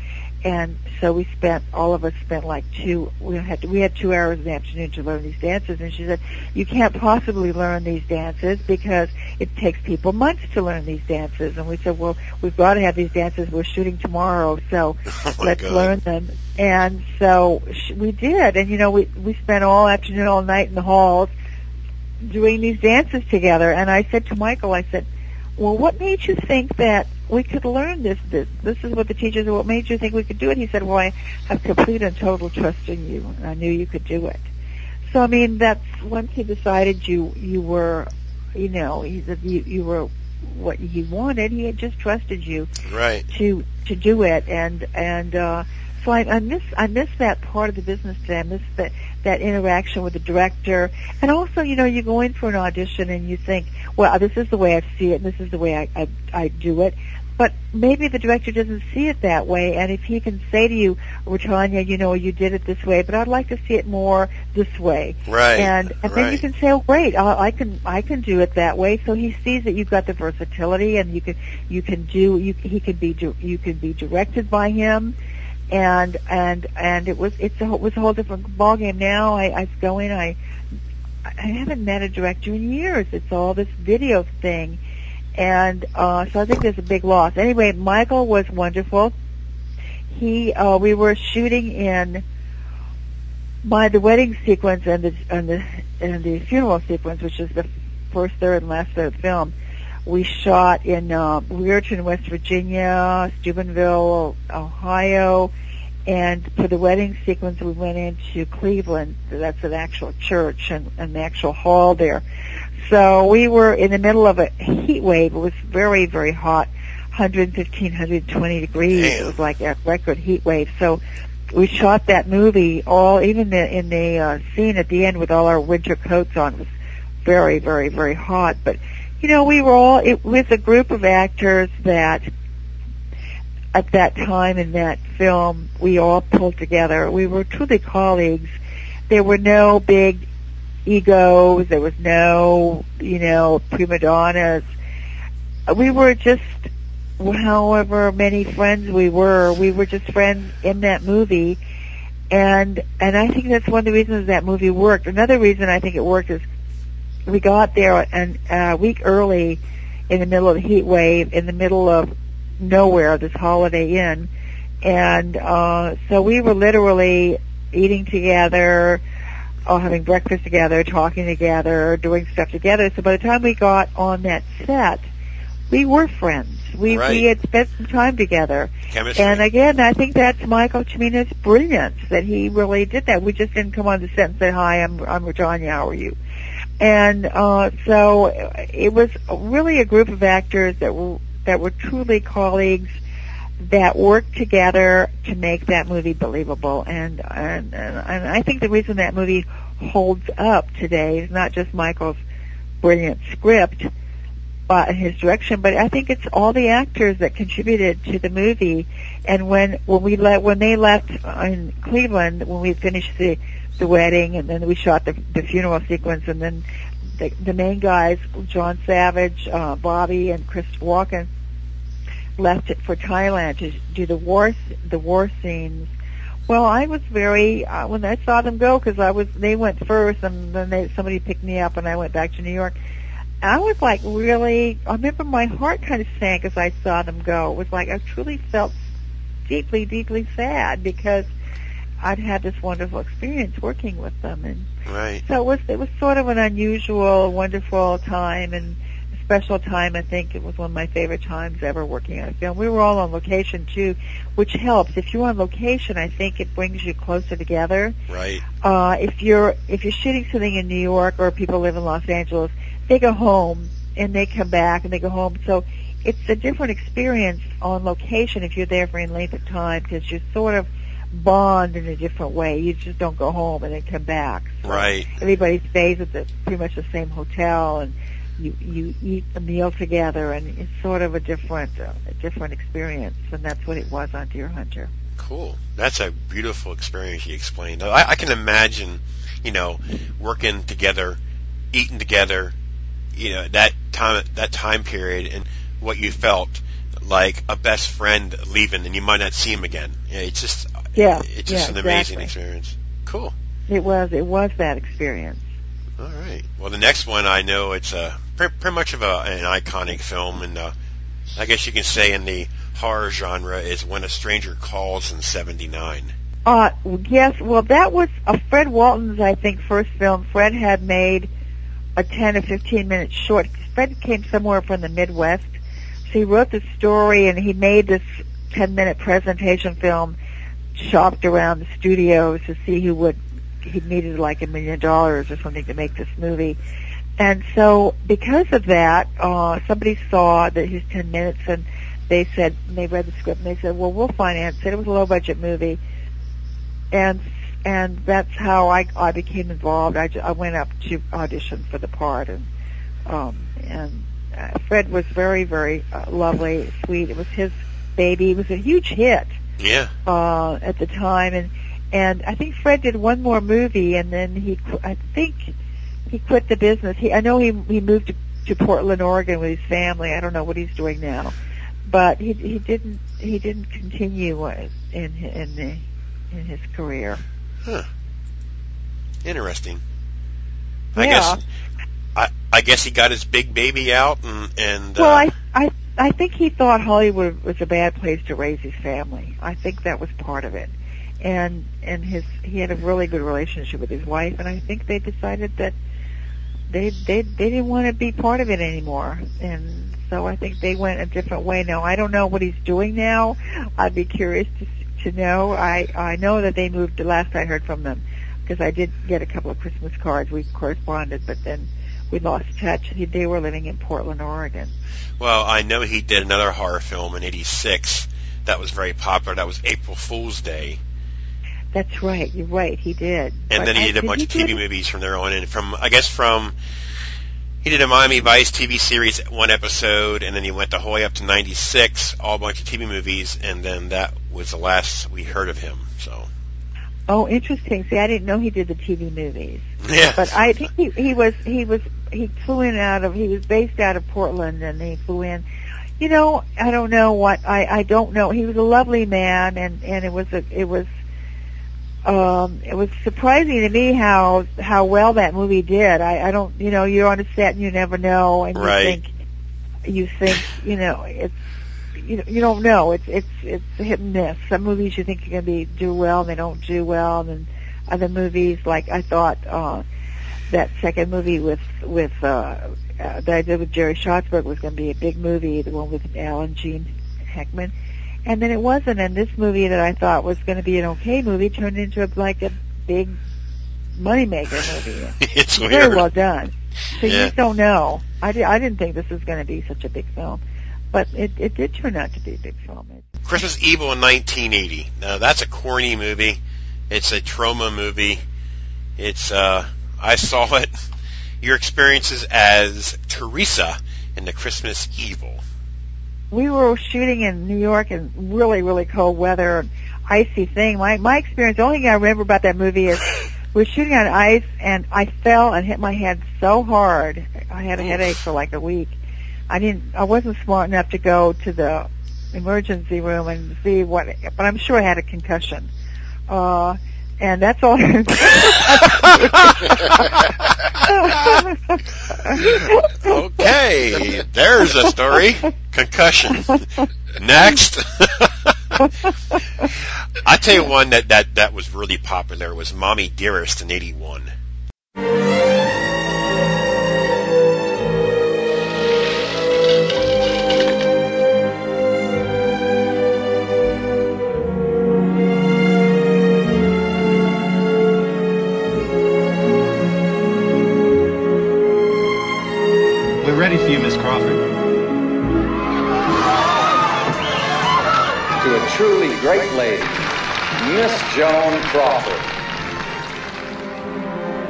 And so we spent, all of us spent like two, we had we had two hours in the afternoon to learn these dances. And she said, you can't possibly learn these dances because it takes people months to learn these dances. And we said, well, we've got to have these dances. We're shooting tomorrow, so oh let's God. learn them. And so she, we did. And, you know, we, we spent all afternoon, all night in the halls doing these dances together. And I said to Michael, I said, well, what made you think that we could learn this? This, this is what the teachers are. What made you think we could do it? He said, well, I have complete and total trust in you, and I knew you could do it. So, I mean, that's once he decided you you were, you know, he said you, you were what he wanted. He had just trusted you right. to to do it, and and uh, so I, I miss I miss that part of the business today. I miss that. that interaction with the director. And also, you know, you go in for an audition and you think, well, this is the way I see it, and this is the way I, I, I do it. But maybe the director doesn't see it that way, and if he can say to you, Rutanya, you know, you did it this way, but I'd like to see it more this way. Right. And, and then right. you can say, oh, great, I, I can I can do it that way. So he sees that you've got the versatility, and you can you can do you he can be you can be directed by him. And and and it was it's a, it was a whole different ballgame now. I, I go in. I I haven't met a director in years. It's all this video thing, and uh, so I think there's a big loss. Anyway, Michael was wonderful. He uh, we were shooting in my the wedding sequence and the and the and the funeral sequence, which is the first third and last third film. We shot in uh, Weirton, West Virginia, Steubenville, Ohio, and for the wedding sequence we went into Cleveland. That's an actual church and an actual hall there. So we were in the middle of a heat wave. It was very, very hot, one fifteen, one twenty degrees. Damn. It was like a record heat wave. So we shot that movie all, even the, in the uh, scene at the end with all our winter coats on. It was very, very, very hot, but you know, we were all it, with a group of actors that, at that time in that film, we all pulled together. We were truly colleagues. There were no big egos. There was no, you know, prima donnas. We were just, however many friends we were, we were just friends in that movie. And and I think that's one of the reasons that movie worked. Another reason I think it worked is we got there and, uh, a week early in the middle of the heat wave, in the middle of nowhere, this Holiday Inn. And uh, so we were literally eating together, uh, having breakfast together, talking together, doing stuff together. So by the time we got on that set, we were friends. We, right. we had spent some time together. Chemistry. And again, I think that's Michael Cimino's brilliance, that he really did that. We just didn't come on the set and say, hi, I'm, I'm Rutanya, how are you? And uh, so it was really a group of actors that were that were truly colleagues that worked together to make that movie believable. And and, and I think the reason that movie holds up today is not just Michael's brilliant script, but in his direction, but I think it's all the actors that contributed to the movie. And when when we let when they left in Cleveland, when we finished the the wedding, and then we shot the, the funeral sequence, and then the, the main guys, John Savage, uh, Bobby, and Chris Walken, left it for Thailand to do the war the war scenes Well, I was very, uh, when I saw them go, because I was, they went first, and then they, somebody picked me up, and I went back to New York. I was like, really, I remember my heart kind of sank as I saw them go. It was like I truly felt deeply, deeply sad, because I'd had this wonderful experience working with them. And right. So it was, it was sort of an unusual, wonderful time, and a special time. I think it was one of my favorite times ever working on a film. We were all on location, too, which helps. If you're on location, I think it brings you closer together. Right. Uh, if you're if you're shooting something in New York, or people live in Los Angeles, they go home, and they come back, and they go home. So it's a different experience on location if you're there for any length of time, because you're sort of bond in a different way. You just don't go home and then come back. So right. Everybody stays at the, pretty much the same hotel, and you you eat a meal together, and it's sort of a different uh, a different experience, and that's what it was on Deer Hunter. Cool. That's a beautiful experience you explained. I, I can imagine, you know, working together, eating together, you know, that time that time period, and what you felt like a best friend leaving, and you might not see him again. It's just yeah, it's just yeah, an amazing exactly. experience. Cool. It was. It was that experience. All right. Well, the next one, I know it's a pretty much of a, an iconic film, and uh, I guess you can say in the horror genre is When a Stranger Calls in seventy-nine. Uh, yes. Well, that was a Fred Walton's, I think, first film. Fred had made a ten or fifteen minute short. Fred came somewhere from the Midwest. So he wrote the story, and he made this ten-minute presentation film, shopped around the studios to see who would. He needed like a million dollars or something to make this movie, and so because of that, uh, somebody saw that his ten minutes, and they said they read the script, and they said, "Well, we'll finance it." It was a low-budget movie, and and that's how I I became involved. I, I went up to audition for the part, and um, and. Uh, Fred was very, very uh, lovely, sweet. It was his baby. It was a huge hit. Yeah. Uh, at the time, and and I think Fred did one more movie, and then he, qu- I think, he quit the business. He, I know he he moved to, to Portland, Oregon, with his family. I don't know what he's doing now, but he he didn't he didn't continue in in the, in his career. Huh. Interesting. Yeah. I guess. I, I guess he got his big baby out, and, and uh, well, I, I I think he thought Hollywood was a bad place to raise his family. I think that was part of it, and and his he had a really good relationship with his wife, and I think they decided that they they they didn't want to be part of it anymore, and so I think they went a different way. Now I don't know what he's doing now. I'd be curious to to know. I I know that they moved. Last I heard from them, because I did get a couple of Christmas cards. We corresponded, but then we lost touch. They were living in Portland, Oregon. Well, I know he did another horror film in eighty-six that was very popular. That was April Fool's Day. That's right. You're right. He did. And but then he did a bunch of T V movies from there on in. From I guess from he did a Miami Vice T V series, one episode, and then he went to Hoy up to ninety-six, all a bunch of T V movies, and then that was the last we heard of him. So. Oh, interesting. See, I didn't know he did the T V movies. Yeah. But I think he, he was, he was, he flew in out of, he was based out of Portland, and he flew in. You know, I don't know what, I, I don't know. He was a lovely man, and, and it was, a, it was, um, it was surprising to me how, how well that movie did. I, I don't, you know, you're on a set and you never know, and right. you think, you think, you know, it's, You you don't know. It's it's it's a hit and miss. Some movies you think are going to be do well, and they don't do well. And then other movies, like I thought uh, that second movie with with uh, uh, that I did with Jerry Schatzberg was going to be a big movie, the one with Al and Gene Hackman, and then it wasn't. And this movie that I thought was going to be an okay movie turned into a, like a big moneymaker movie. It's weird. Very well done. So yeah. You just don't know. I did, I didn't think this was going to be such a big film. But it, it did turn out to be a big film. Christmas Evil in nineteen eighty. Now, that's a corny movie. It's a trauma movie. It's, uh, I saw it. Your experiences as Teresa in the Christmas Evil. We were shooting in New York in really, really cold weather, icy thing. My, my experience, the only thing I remember about that movie is we were shooting on ice, and I fell and hit my head so hard. I had a Oof. headache for like a week. I didn't. I wasn't smart enough to go to the emergency room and see what. But I'm sure I had a concussion Uh, and that's all. Okay, there's a story. Concussion. Next. I tell you one that, that, that was really popular was Mommy Dearest in eighty-one. We're ready for you, Miss Crawford. To a truly great lady, Miss Joan Crawford.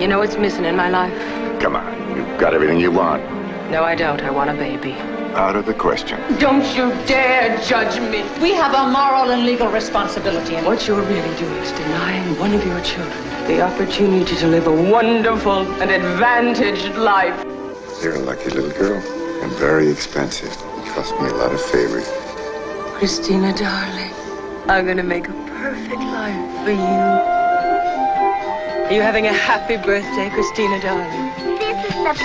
You know what's missing in my life? Come on, you've got everything you want. No, I don't. I want a baby. Out of the question. Don't you dare judge me. We have a moral and legal responsibility. And what you're really doing is denying one of your children the opportunity to live a wonderful and advantaged life. You're a lucky little girl and very expensive. You cost me a lot of favors. Christina, darling, I'm going to make a perfect life for you. Are you having a happy birthday, Christina, darling? This is the best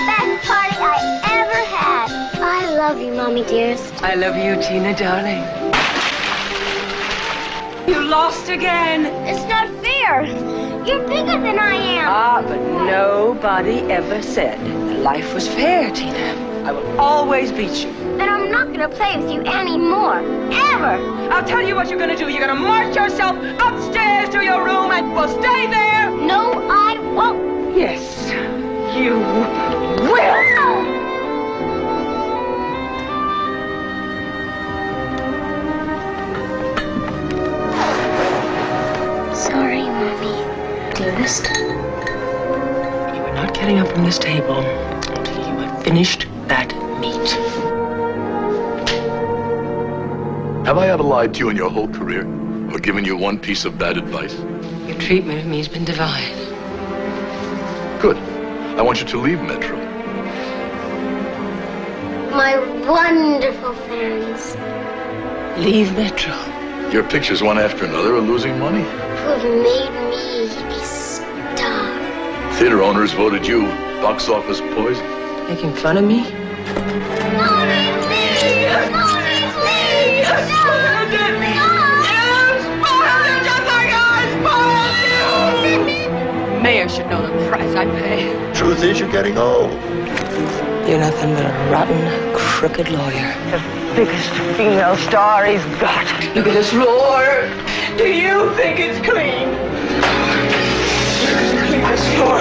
party I ever had. I love you, Mommy Dearest. I love you, Tina, darling. You lost again. It's not fair. You're bigger than I am. Ah, but nobody ever said that life was fair, Tina. I will always beat you. Then I'm not going to play with you anymore. Ever. I'll tell you what you're going to do. You're going to march yourself upstairs to your room and we'll stay there. No, I won't. Yes, you will. Sorry, Mommy. Dearest. You are not getting up from this table until you have finished that meat. Have I ever lied to you in your whole career? Or given you one piece of bad advice? Your treatment of me has been divine. Good. I want you to leave Metro. My wonderful fans. Leave Metro. Your pictures one after another are losing money. Who've made me a star? Theater owners voted you box office poison. Making fun of me? Mommy, please! Mommy, please! No! No! Mayor should know the price I pay. Truth is, you're getting old. You're nothing but a rotten, crooked lawyer. The biggest female star he's got. Look at this floor. Do you think it's clean? Clean this floor.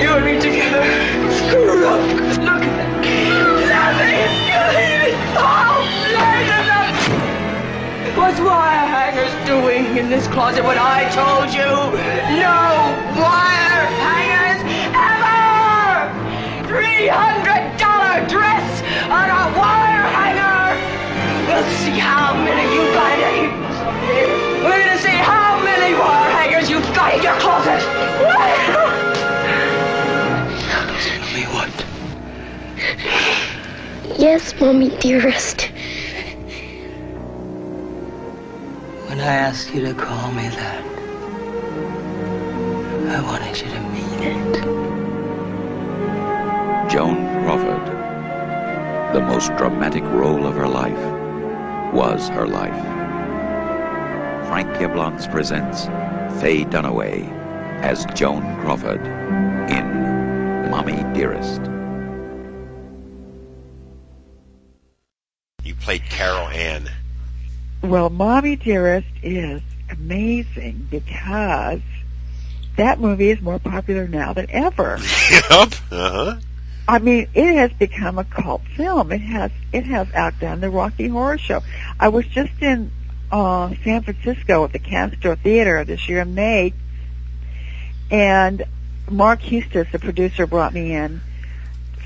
You and me together. Screwed up. Look at that. Nothing's good. Oh, light it up. It was wirehangers doing in this closet what I told you. No wirehangers ever. Three hundred dollar dress on a wirehanger. We'll see how many you got in. We're gonna see how many wirehangers you've got in your closet. Yes, Mommy Dearest. When I asked you to call me that, I wanted you to mean it. Joan Crawford, the most dramatic role of her life, was her life. Frank Yablonsk presents Faye Dunaway as Joan Crawford in Mommy Dearest. Played Carol Ann. Well, Mommy Dearest is amazing because that movie is more popular now than ever. Yep. Uh-huh. I mean, it has become a cult film. It has it has outdone the Rocky Horror Show. I was just in uh, San Francisco at the Castro Theater this year in May, and Mark Hustis, the producer, brought me in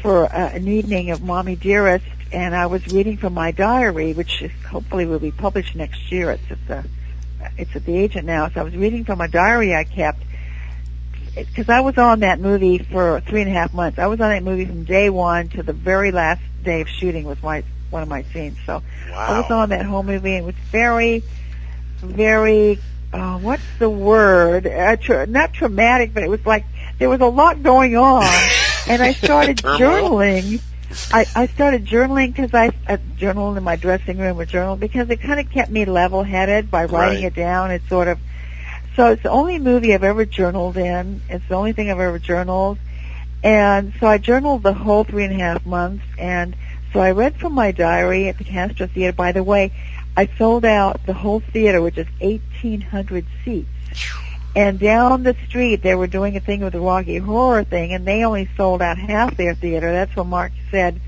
for uh, an evening of Mommy Dearest. And I was reading from my diary, which is hopefully will be published next year. It's at the, it's at the agent now. So I was reading from my diary I kept, because I was on that movie for three and a half months. I was on that movie from day one to the very last day of shooting was my one of my scenes. So wow. I was on that whole movie and it was very, very uh, what's the word? Uh, tra- not traumatic, but it was like there was a lot going on, and I started journaling. I, I started journaling because I, I journaled in my dressing room or journal because it kind of kept me level-headed by writing right. it down. It sort of, so it's the only movie I've ever journaled in. It's the only thing I've ever journaled. And so I journaled the whole three and a half months. And so I read from my diary at the Castro Theater. By the way, I sold out the whole theater, which is eighteen hundred seats. And down the street, they were doing a thing with the Rocky Horror thing, and they only sold out half their theater. That's when Mark said,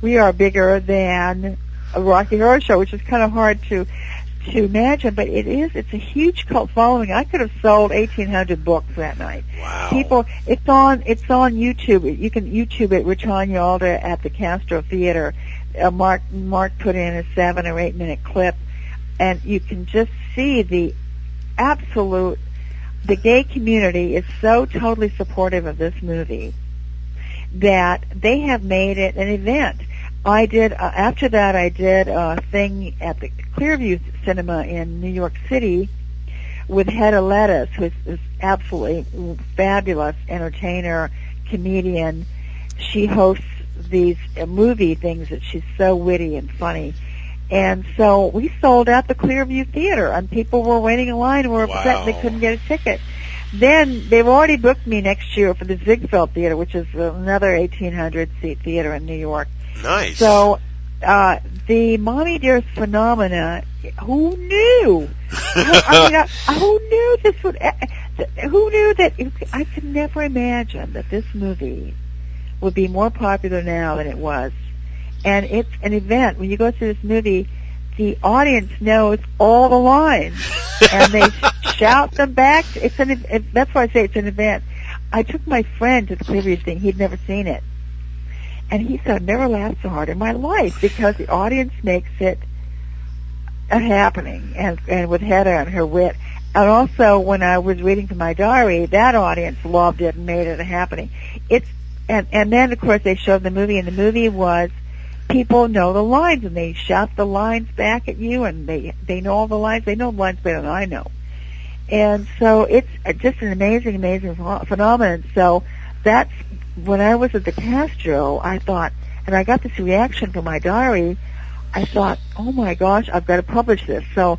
we are bigger than a Rocky Horror Show, which is kind of hard to to imagine, but it is. It's a huge cult following. I could have sold eighteen hundred books that night. Wow. People, it's on it's on YouTube. You can YouTube it, Rutanya Alda at the Castro Theater. Uh, Mark, Mark put in a seven- or eight-minute clip, and you can just see the absolute... The gay community is so totally supportive of this movie that they have made it an event. I did, uh, after that I did a thing at the Clearview Cinema in New York City with Hedda Lettuce, who is this absolutely fabulous entertainer, comedian. She hosts these uh, movie things that she's so witty and funny. And so we sold out the Clearview Theater, and people were waiting in line and were wow. upset they couldn't get a ticket. Then they've already booked me next year for the Ziegfeld Theater, which is another eighteen hundred seat theater in New York. Nice. So uh, the Mommy Dearest phenomena, who knew? I mean, I, who knew this would... Who knew that... I could never imagine that this movie would be more popular now than it was. And it's an event. When you go through this movie, the audience knows all the lines, and they shout them back. It's an. It, that's why I say it's an event. I took my friend to the Clearview thing. He'd never seen it, and he said, "I've never laughed so hard in my life," because the audience makes it a happening, and, and with Hedda and her wit. And also, when I was reading from my diary, that audience loved it and made it a happening. It's and and then of course they showed the movie, and the movie was. People know the lines, and they shout the lines back at you, and they they know all the lines. They know the lines better than I know. And so it's just an amazing, amazing phenomenon. So that's when I was at the Castro, I thought, and I got this reaction from my diary, I thought, oh, my gosh, I've got to publish this. So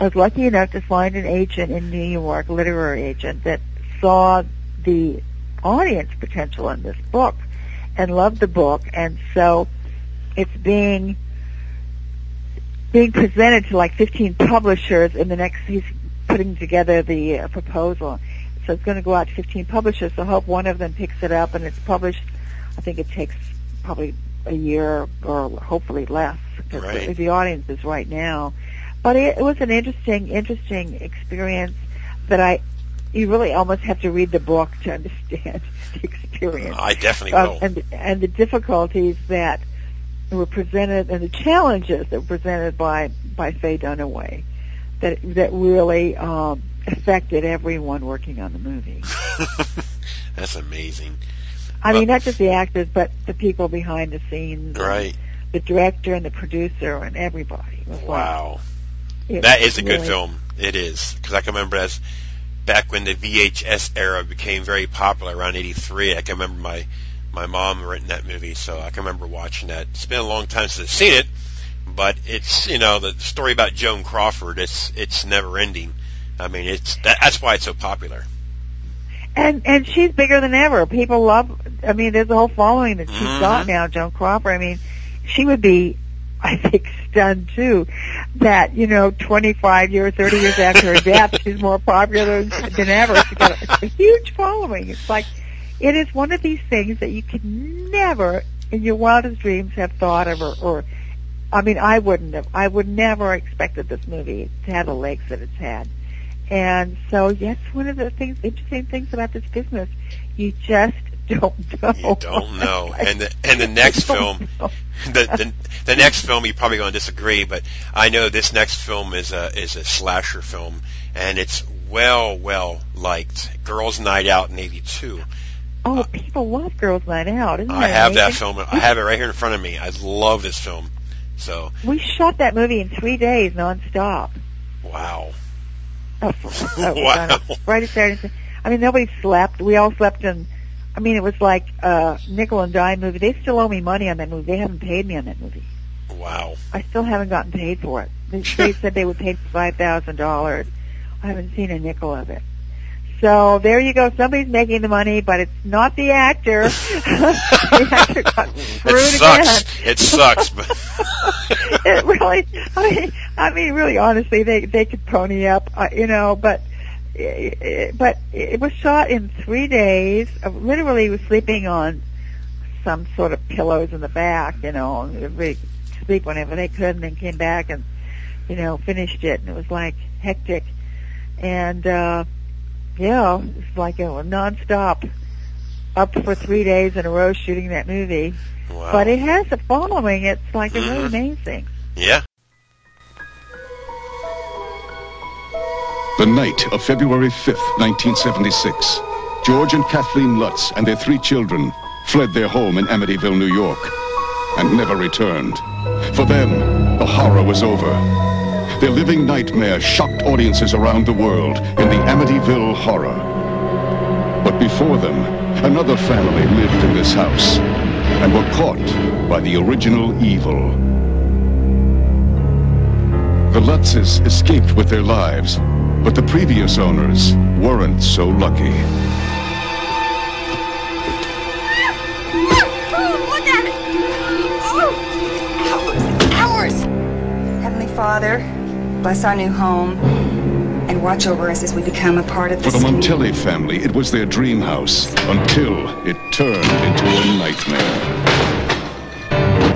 I was lucky enough to find an agent in New York, a literary agent, that saw the audience potential in this book and loved the book, and so... It's being being presented to like fifteen publishers in the next. He's putting together the uh, proposal, so it's going to go out to fifteen publishers. So I hope one of them picks it up and it's published. I think it takes probably a year or hopefully less because right. the, the audience is right now. But it, it was an interesting, interesting experience that I. You really almost have to read the book to understand the experience. I definitely um, will. And and the difficulties that. Were presented and the challenges that were presented by by Faye Dunaway that that really um, affected everyone working on the movie. That's amazing. I well, mean, not just the actors, but the people behind the scenes, right? The director and the producer and everybody. Wow, like, that is a really good film. It is because I can remember as back when the V H S era became very popular around eighty-three. I can remember my. My mom written that movie, so I can remember watching that. It's been a long time since I've seen it, but it's, you know, the story about Joan Crawford, it's it's never ending. I mean, it's that, that's why it's so popular. And and she's bigger than ever. People love, I mean, there's a whole following that she's mm-hmm. got now, Joan Crawford. I mean, she would be, I think, stunned, too, that, you know, twenty-five years, thirty years after her death, she's more popular than ever. She's got a, a huge following. It's like... It is one of these things that you could never, in your wildest dreams, have thought of, or, or, I mean, I wouldn't have. I would never expected this movie to have the legs that it's had. And so, yes, one of the things, interesting things about this business, you just don't know. You don't know. And the, and the next film, the, the the next film, you're probably going to disagree, but I know this next film is a is a slasher film, and it's well, well liked. Girls' Night Out in eighty-two. Oh, people love Girls Night Out, isn't it? I have amazing? that film. I have it right here in front of me. I love this film. So we shot that movie in three days nonstop. Wow. Oh, oh, wow. Friday, Saturday. I mean, nobody slept. We all slept in. I mean, it was like a nickel and dime movie. They still owe me money on that movie. They haven't paid me on that movie. Wow. I still haven't gotten paid for it. They, they said they would pay five thousand dollars. I haven't seen a nickel of it. So there you go. Somebody's making the money, but it's not the actor. The actor got screwed it sucks. Again. It sucks. But it really, I mean, I mean, really, honestly, they they could pony up, uh, you know. But it, it, but it was shot in three days. I literally was sleeping on some sort of pillows in the back, you know. And everybody could sleep whenever they could, and then came back and, you know, finished it. And it was like hectic, and. uh Yeah, it's like a nonstop, up for three days in a row shooting that movie. Wow. But it has a following. It's like mm-hmm. really amazing. Yeah. The night of February fifth, nineteen seventy-six, George and Kathleen Lutz and their three children fled their home in Amityville, New York, and never returned. For them, the horror was over. Their living nightmare shocked audiences around the world in the Amityville horror. But before them, another family lived in this house and were caught by the original evil. The Lutzes escaped with their lives, but the previous owners weren't so lucky. Look at it! Oh, hours! Heavenly Father, bless our new home and watch over us as we become a part of this. For the Montelli family, it was their dream house until it turned into a nightmare.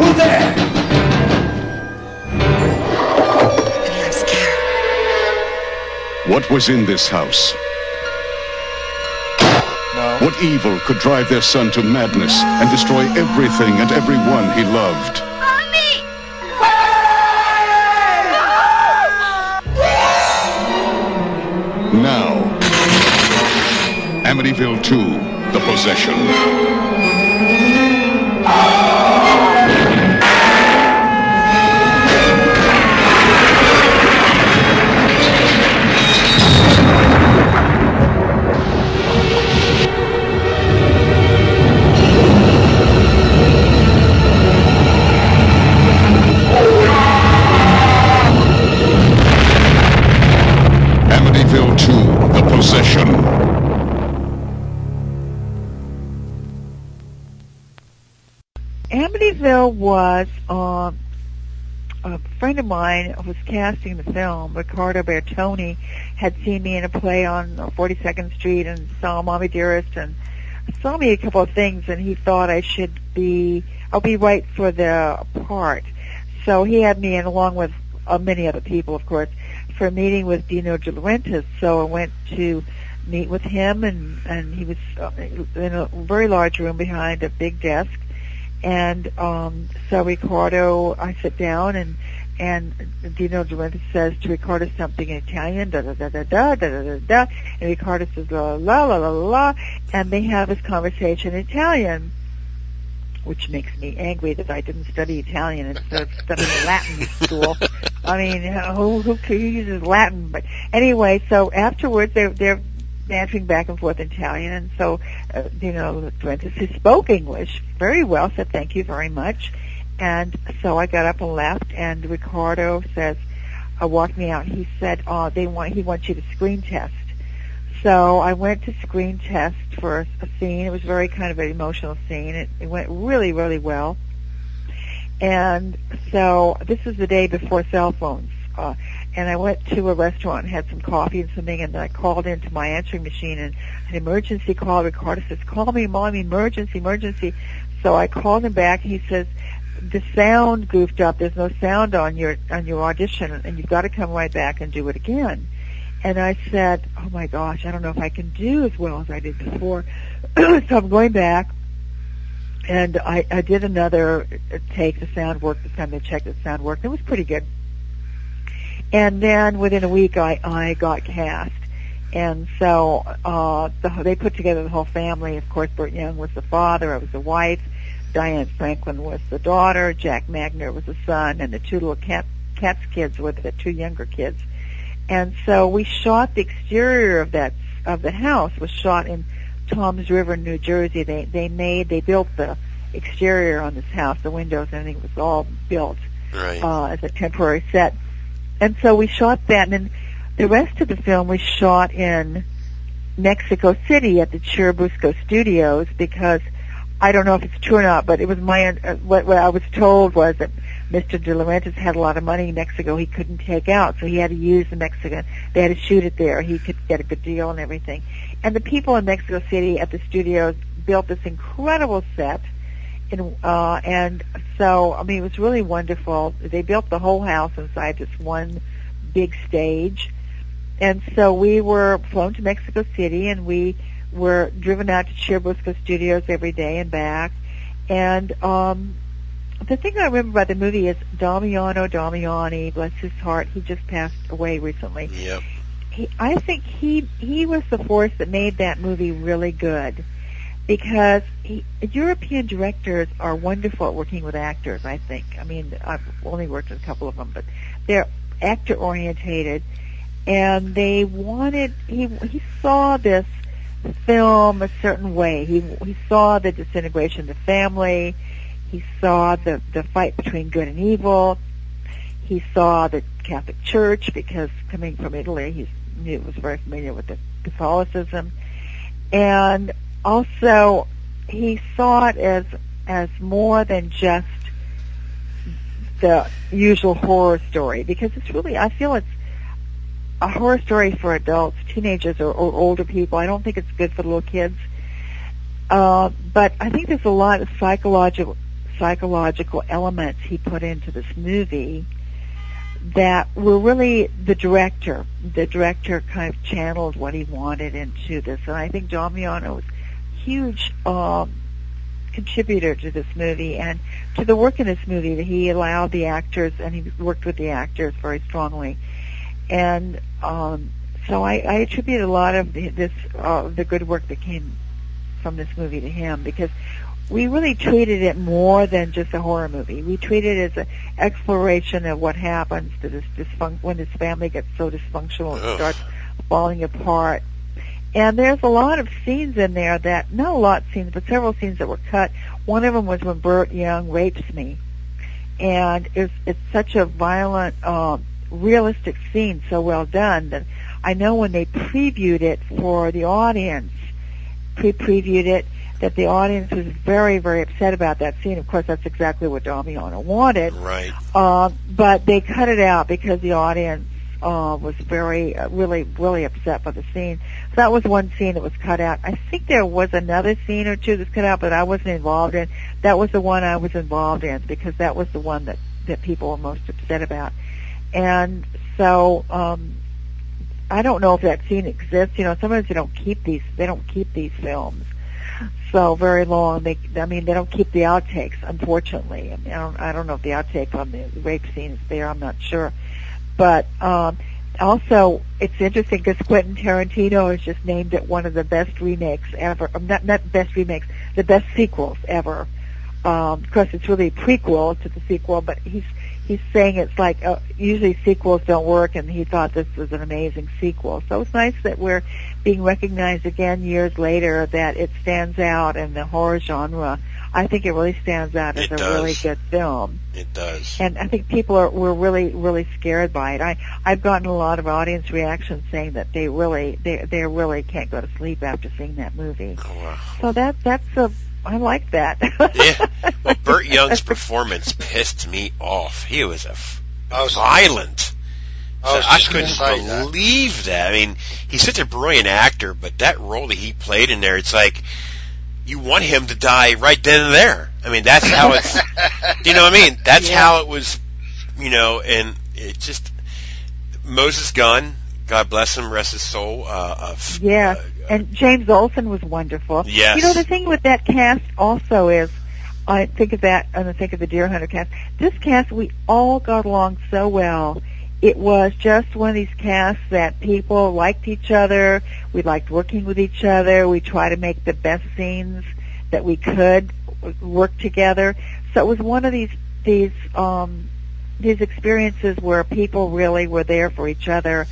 Who's there? I'm scared. What was in this house? No. What evil could drive their son to madness and destroy everything and everyone he loved? Now, Amityville two, The Possession. Amityville was, um, a friend of mine who was casting the film, Ricardo Bertoni, had seen me in a play on forty-second Street and saw Mommy Dearest and saw me a couple of things, and he thought I should be, I'll be right for the part. So he had me in, along with uh, many other people, of course, for a meeting with Dino De Laurentiis. So I went to meet with him, and, and he was in a very large room behind a big desk. And um, so Ricardo, I sit down, and and Dino De Laurentiis says to Ricardo something in Italian, da da da da da da da da, and Ricardo says la la la la la, and they have this conversation in Italian, which makes me angry that I didn't study Italian instead of studying Latin school. I mean, who who uses Latin? But anyway, so afterwards they're they're dancing back and forth in Italian, and so uh, you know, he spoke English very well, said thank you very much, and so I got up and left, and Ricardo says, uh, walked me out. He said, oh, they want, he wants you to screen test. So I went to screen test for a, a scene. It was very kind of an emotional scene. It, it went really, really well. And so this was the day before cell phones. Uh, And I went to a restaurant and had some coffee and something, and then I called into my answering machine, and an emergency call. Ricardo says, call me, Mom, emergency, emergency. So I called him back, and he says, the sound goofed up. There's no sound on your on your audition, and you've got to come right back and do it again. And I said, oh, my gosh, I don't know if I can do as well as I did before. So I'm going back, and I, I did another take. The sound worked this time. They checked the sound worked. It was pretty good. And then within a week, I, I got cast. And so uh, the, they put together the whole family. Of course, Burt Young was the father. I was the wife. Diane Franklin was the daughter. Jack Magner was the son. And the two little cat, Katz kids were the two younger kids. And so we shot the exterior of that of the house was shot in Toms River, New Jersey. They they made they built the exterior on this house, the windows, and everything was all built right. uh, as a temporary set. And so we shot that, and then the rest of the film we shot in Mexico City at the Churubusco Studios, because I don't know if it's true or not, but it was my uh, what, what I was told was that Mister De Laurentiis had a lot of money in Mexico he couldn't take out, so he had to use the Mexican. They had to shoot it there. He could get a good deal and everything. And the people in Mexico City at the studios built this incredible set, in, uh, and so I mean it was really wonderful. They built the whole house inside this one big stage, and so we were flown to Mexico City, and we were driven out to Churubusco Studios every day and back, and. Um, The thing I remember about the movie is Damiano Damiani, bless his heart, he just passed away recently. Yep. He, I think he he was the force that made that movie really good, because he, European directors are wonderful at working with actors, I think. I mean, I've only worked with a couple of them, but they're actor-orientated, and they wanted, he he saw this film a certain way. He, he saw the disintegration of the family. He saw the, the fight between good and evil. He saw the Catholic Church, because coming from Italy, he's, he was very familiar with the Catholicism. And also, he saw it as as more than just the usual horror story, because it's really, I feel it's a horror story for adults, teenagers or, or older people. I don't think it's good for little kids. Uh, but I think there's a lot of psychological... psychological elements he put into this movie that were really the director. The director kind of channeled what he wanted into this, and I think Damiano was a huge um, contributor to this movie and to the work in this movie, that he allowed the actors, and he worked with the actors very strongly. And um, so I, I attribute a lot of this, uh, the good work that came from this movie to him, because we really treated it more than just a horror movie. We treated it as an exploration of what happens to this disfunction when this family gets so dysfunctional and starts falling apart. And there's a lot of scenes in there that, not a lot of scenes, but several scenes that were cut. One of them was when Burt Young rapes me. And it's, it's such a violent, uh, realistic scene, so well done, that I know when they previewed it for the audience, pre-previewed it, that the audience was very, very upset about that scene. Of course, that's exactly what Damiano wanted. Right. Uh, but they cut it out because the audience uh, was very, uh, really, really upset by the scene. So that was one scene that was cut out. I think there was another scene or two that was cut out, but I wasn't involved in. That was the one I was involved in, because that was the one that, that people were most upset about. And so um, I don't know if that scene exists. You know, sometimes they don't keep these, they don't keep these films so very long. They, I mean, they don't keep the outtakes, unfortunately. I mean, I don't, I don't know if the outtake on the rape scene is there. I'm not sure. But um, also, it's interesting because Quentin Tarantino has just named it one of the best remakes ever. Not not best remakes, the best sequels ever. Um, of course, it's really a prequel to the sequel, but he's he's saying it's like uh, usually sequels don't work, and he thought this was an amazing sequel. So it's nice that we're being recognized again years later, that it stands out in the horror genre. I think it really stands out as it a does. really good film. It does. And I think people are, were really, really scared by it. I, I've gotten a lot of audience reactions saying that they really, they, they really can't go to sleep after seeing that movie. Oh, wow. So that, that's a, I like that. Yeah. Well, Burt Young's performance pissed me off. He was a f- I was violent. So I, I couldn't believe that. that. I mean, he's such a brilliant actor, but that role that he played in there, it's like you want him to die right then and there. I mean, that's how it's, you know what I mean? That's yeah. how it was, you know, and it just, Moses Gunn, God bless him, rest his soul. Uh, of, yeah, uh, and James Olsen was wonderful. Yes. You know, the thing with that cast also is, I think of that, and I think of the Deer Hunter cast, this cast, we all got along so well. It was just one of these casts that people liked each other. We liked working with each other. We tried to make the best scenes that we could work together. So it was one of these these um, these experiences where people really were there for each other,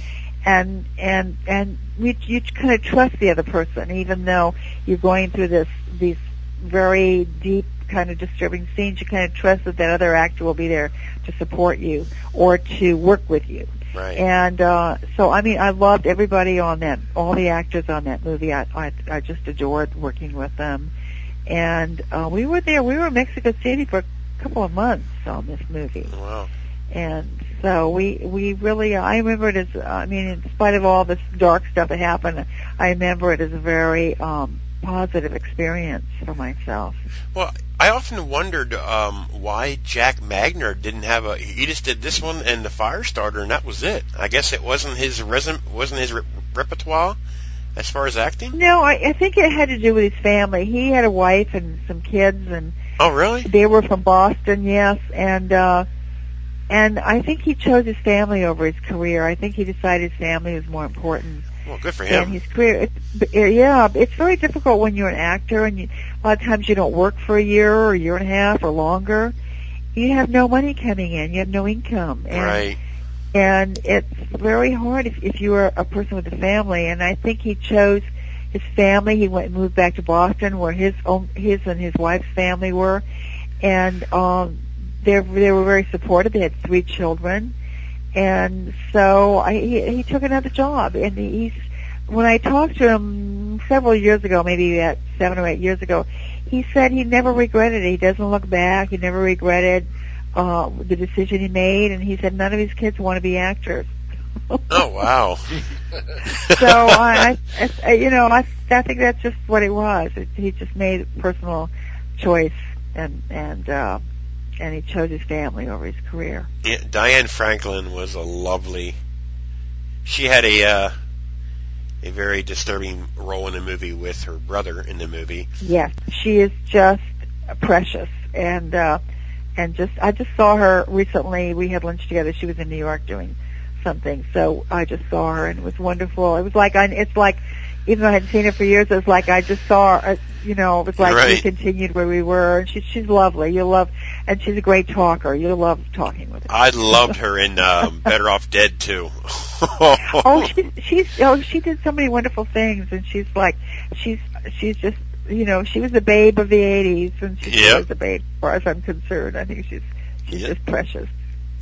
and and and you, you kind of trust the other person, even though you're going through this these very deep kind of disturbing scenes. You kind of trust that that other actor will be there to support you or to work with you. Right. And uh, so, I mean, I loved everybody on that, all the actors on that movie. I I, I just adored working with them. And uh, we were there. We were in Mexico City for a couple of months on this movie. Wow. And so we we really, I remember it as, I mean, in spite of all this dark stuff that happened, I remember it as a very um, positive experience for myself. Well, I often wondered um, why Jack Magner didn't have a. He just did this one and the Firestarter, and that was it. I guess it wasn't his resume, wasn't his re- repertoire as far as acting. No, I, I think it had to do with his family. He had a wife and some kids, and oh, really? They were from Boston, yes, and uh, and I think he chose his family over his career. I think he decided his family was more important. Well, good for him. And his career, it's, yeah, it's very difficult when you're an actor, and you, a lot of times you don't work for a year or a year and a half or longer. You have no money coming in. You have no income. And, right. And it's very hard if, if you are a person with a family. And I think he chose his family. He went and moved back to Boston, where his own, his and his wife's family were, and um, they they were very supportive. They had three children. And so I, he, he took another job, and he's, when I talked to him several years ago, maybe at seven or eight years ago, he said he never regretted it. He doesn't look back. He never regretted uh, the decision he made, and he said none of his kids want to be actors. Oh, wow. So, I, I, you know, I, I think that's just what it was. It, he just made a personal choice, and, and, uh, and he chose his family over his career. Yeah, Diane Franklin was a lovely. She had a uh, a very disturbing role in the movie with her brother in the movie. Yes, she is just precious, and uh, and just I just saw her recently. We had lunch together. She was in New York doing something, so I just saw her, and it was wonderful. It was like I, it's like even though I hadn't seen her for years, it was like I just saw her. You know, it was like right. We continued where we were, and she, she's lovely. You'll love, and she's a great talker. You'll love talking with her. I loved her in um, Better Off Dead too. oh, she's, she's oh, she did so many wonderful things, and she's like, she's she's just, you know, she was the babe of the eighties, and she yep. was the babe. As far as I'm concerned, I think she's she's yep. just precious.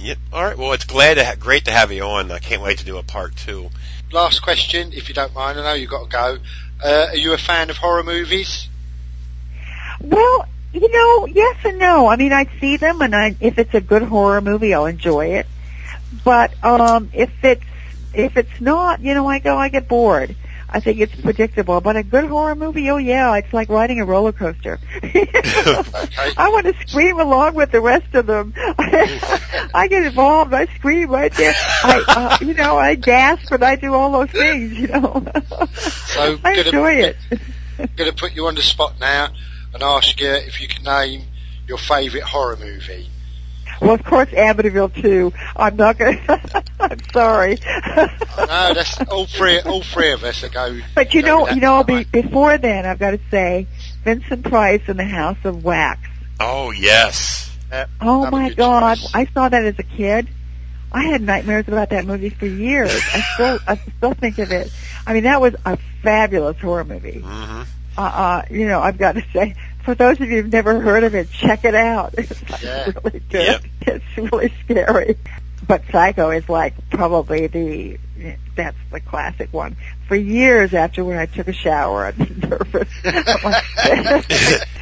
Yep. All right. Well, it's glad to ha- great to have you on. I can't wait to do a part two. Last question, if you don't mind. I know you've got to go. Uh, are you a fan of horror movies? Well, you know, yes and no. I mean, I see them, and I, if it's a good horror movie, I'll enjoy it. But um, if it's if it's not, you know, I go, I get bored. I think it's predictable. But a good horror movie, oh yeah, it's like riding a roller coaster. I want to scream along with the rest of them. I get involved. I scream right there. I, uh, you know, I gasp, and I do all those things. You know, so I enjoy gonna, it. I'm going to put you on the spot now and ask you if you can name your favorite horror movie. Well, of course, Amityville two. I'm not going to... I'm sorry. No, that's all three, all three of us that go... But you know, you know, be, before then, I've got to say, Vincent Price and the House of Wax. Oh, yes. That, oh, my God. Choice. I saw that as a kid. I had nightmares about that movie for years. I still I still think of it. I mean, that was a fabulous horror movie. Mm-hmm. Uh, uh, you know, I've got to say... For those of you who've never heard of it, check it out. It's like yeah. really good. Yep. It's really scary. But Psycho is like probably the, that's the classic one. For years after when I took a shower, I've been nervous.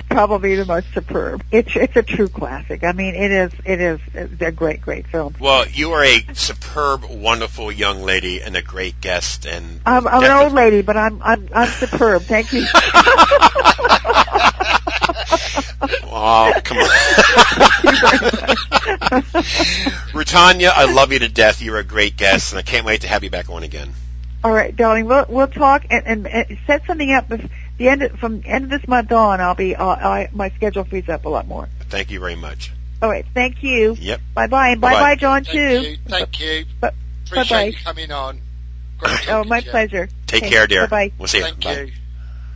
Probably the most superb. It's it's a true classic. I mean, it is, it is a great, great film. Well, you are a superb, wonderful young lady and a great guest. And I'm, I'm an old lady, but I'm, I'm, I'm superb. Thank you. Oh, come on. Rutanya, I love you to death. You're a great guest, and I can't wait to have you back on again. All right, darling. We'll, we'll talk and, and, and set something up. If the end of, from the end of this month on, I'll be uh, I, my schedule frees up a lot more. Thank you very much. All right, thank you. Yep. Bye-bye, and bye-bye, bye-bye John, thank too. You, thank you. B- Appreciate bye-bye. You coming on. Great oh, my pleasure. Take okay. care, dear. Bye-bye. We'll see you. Thank bye. You.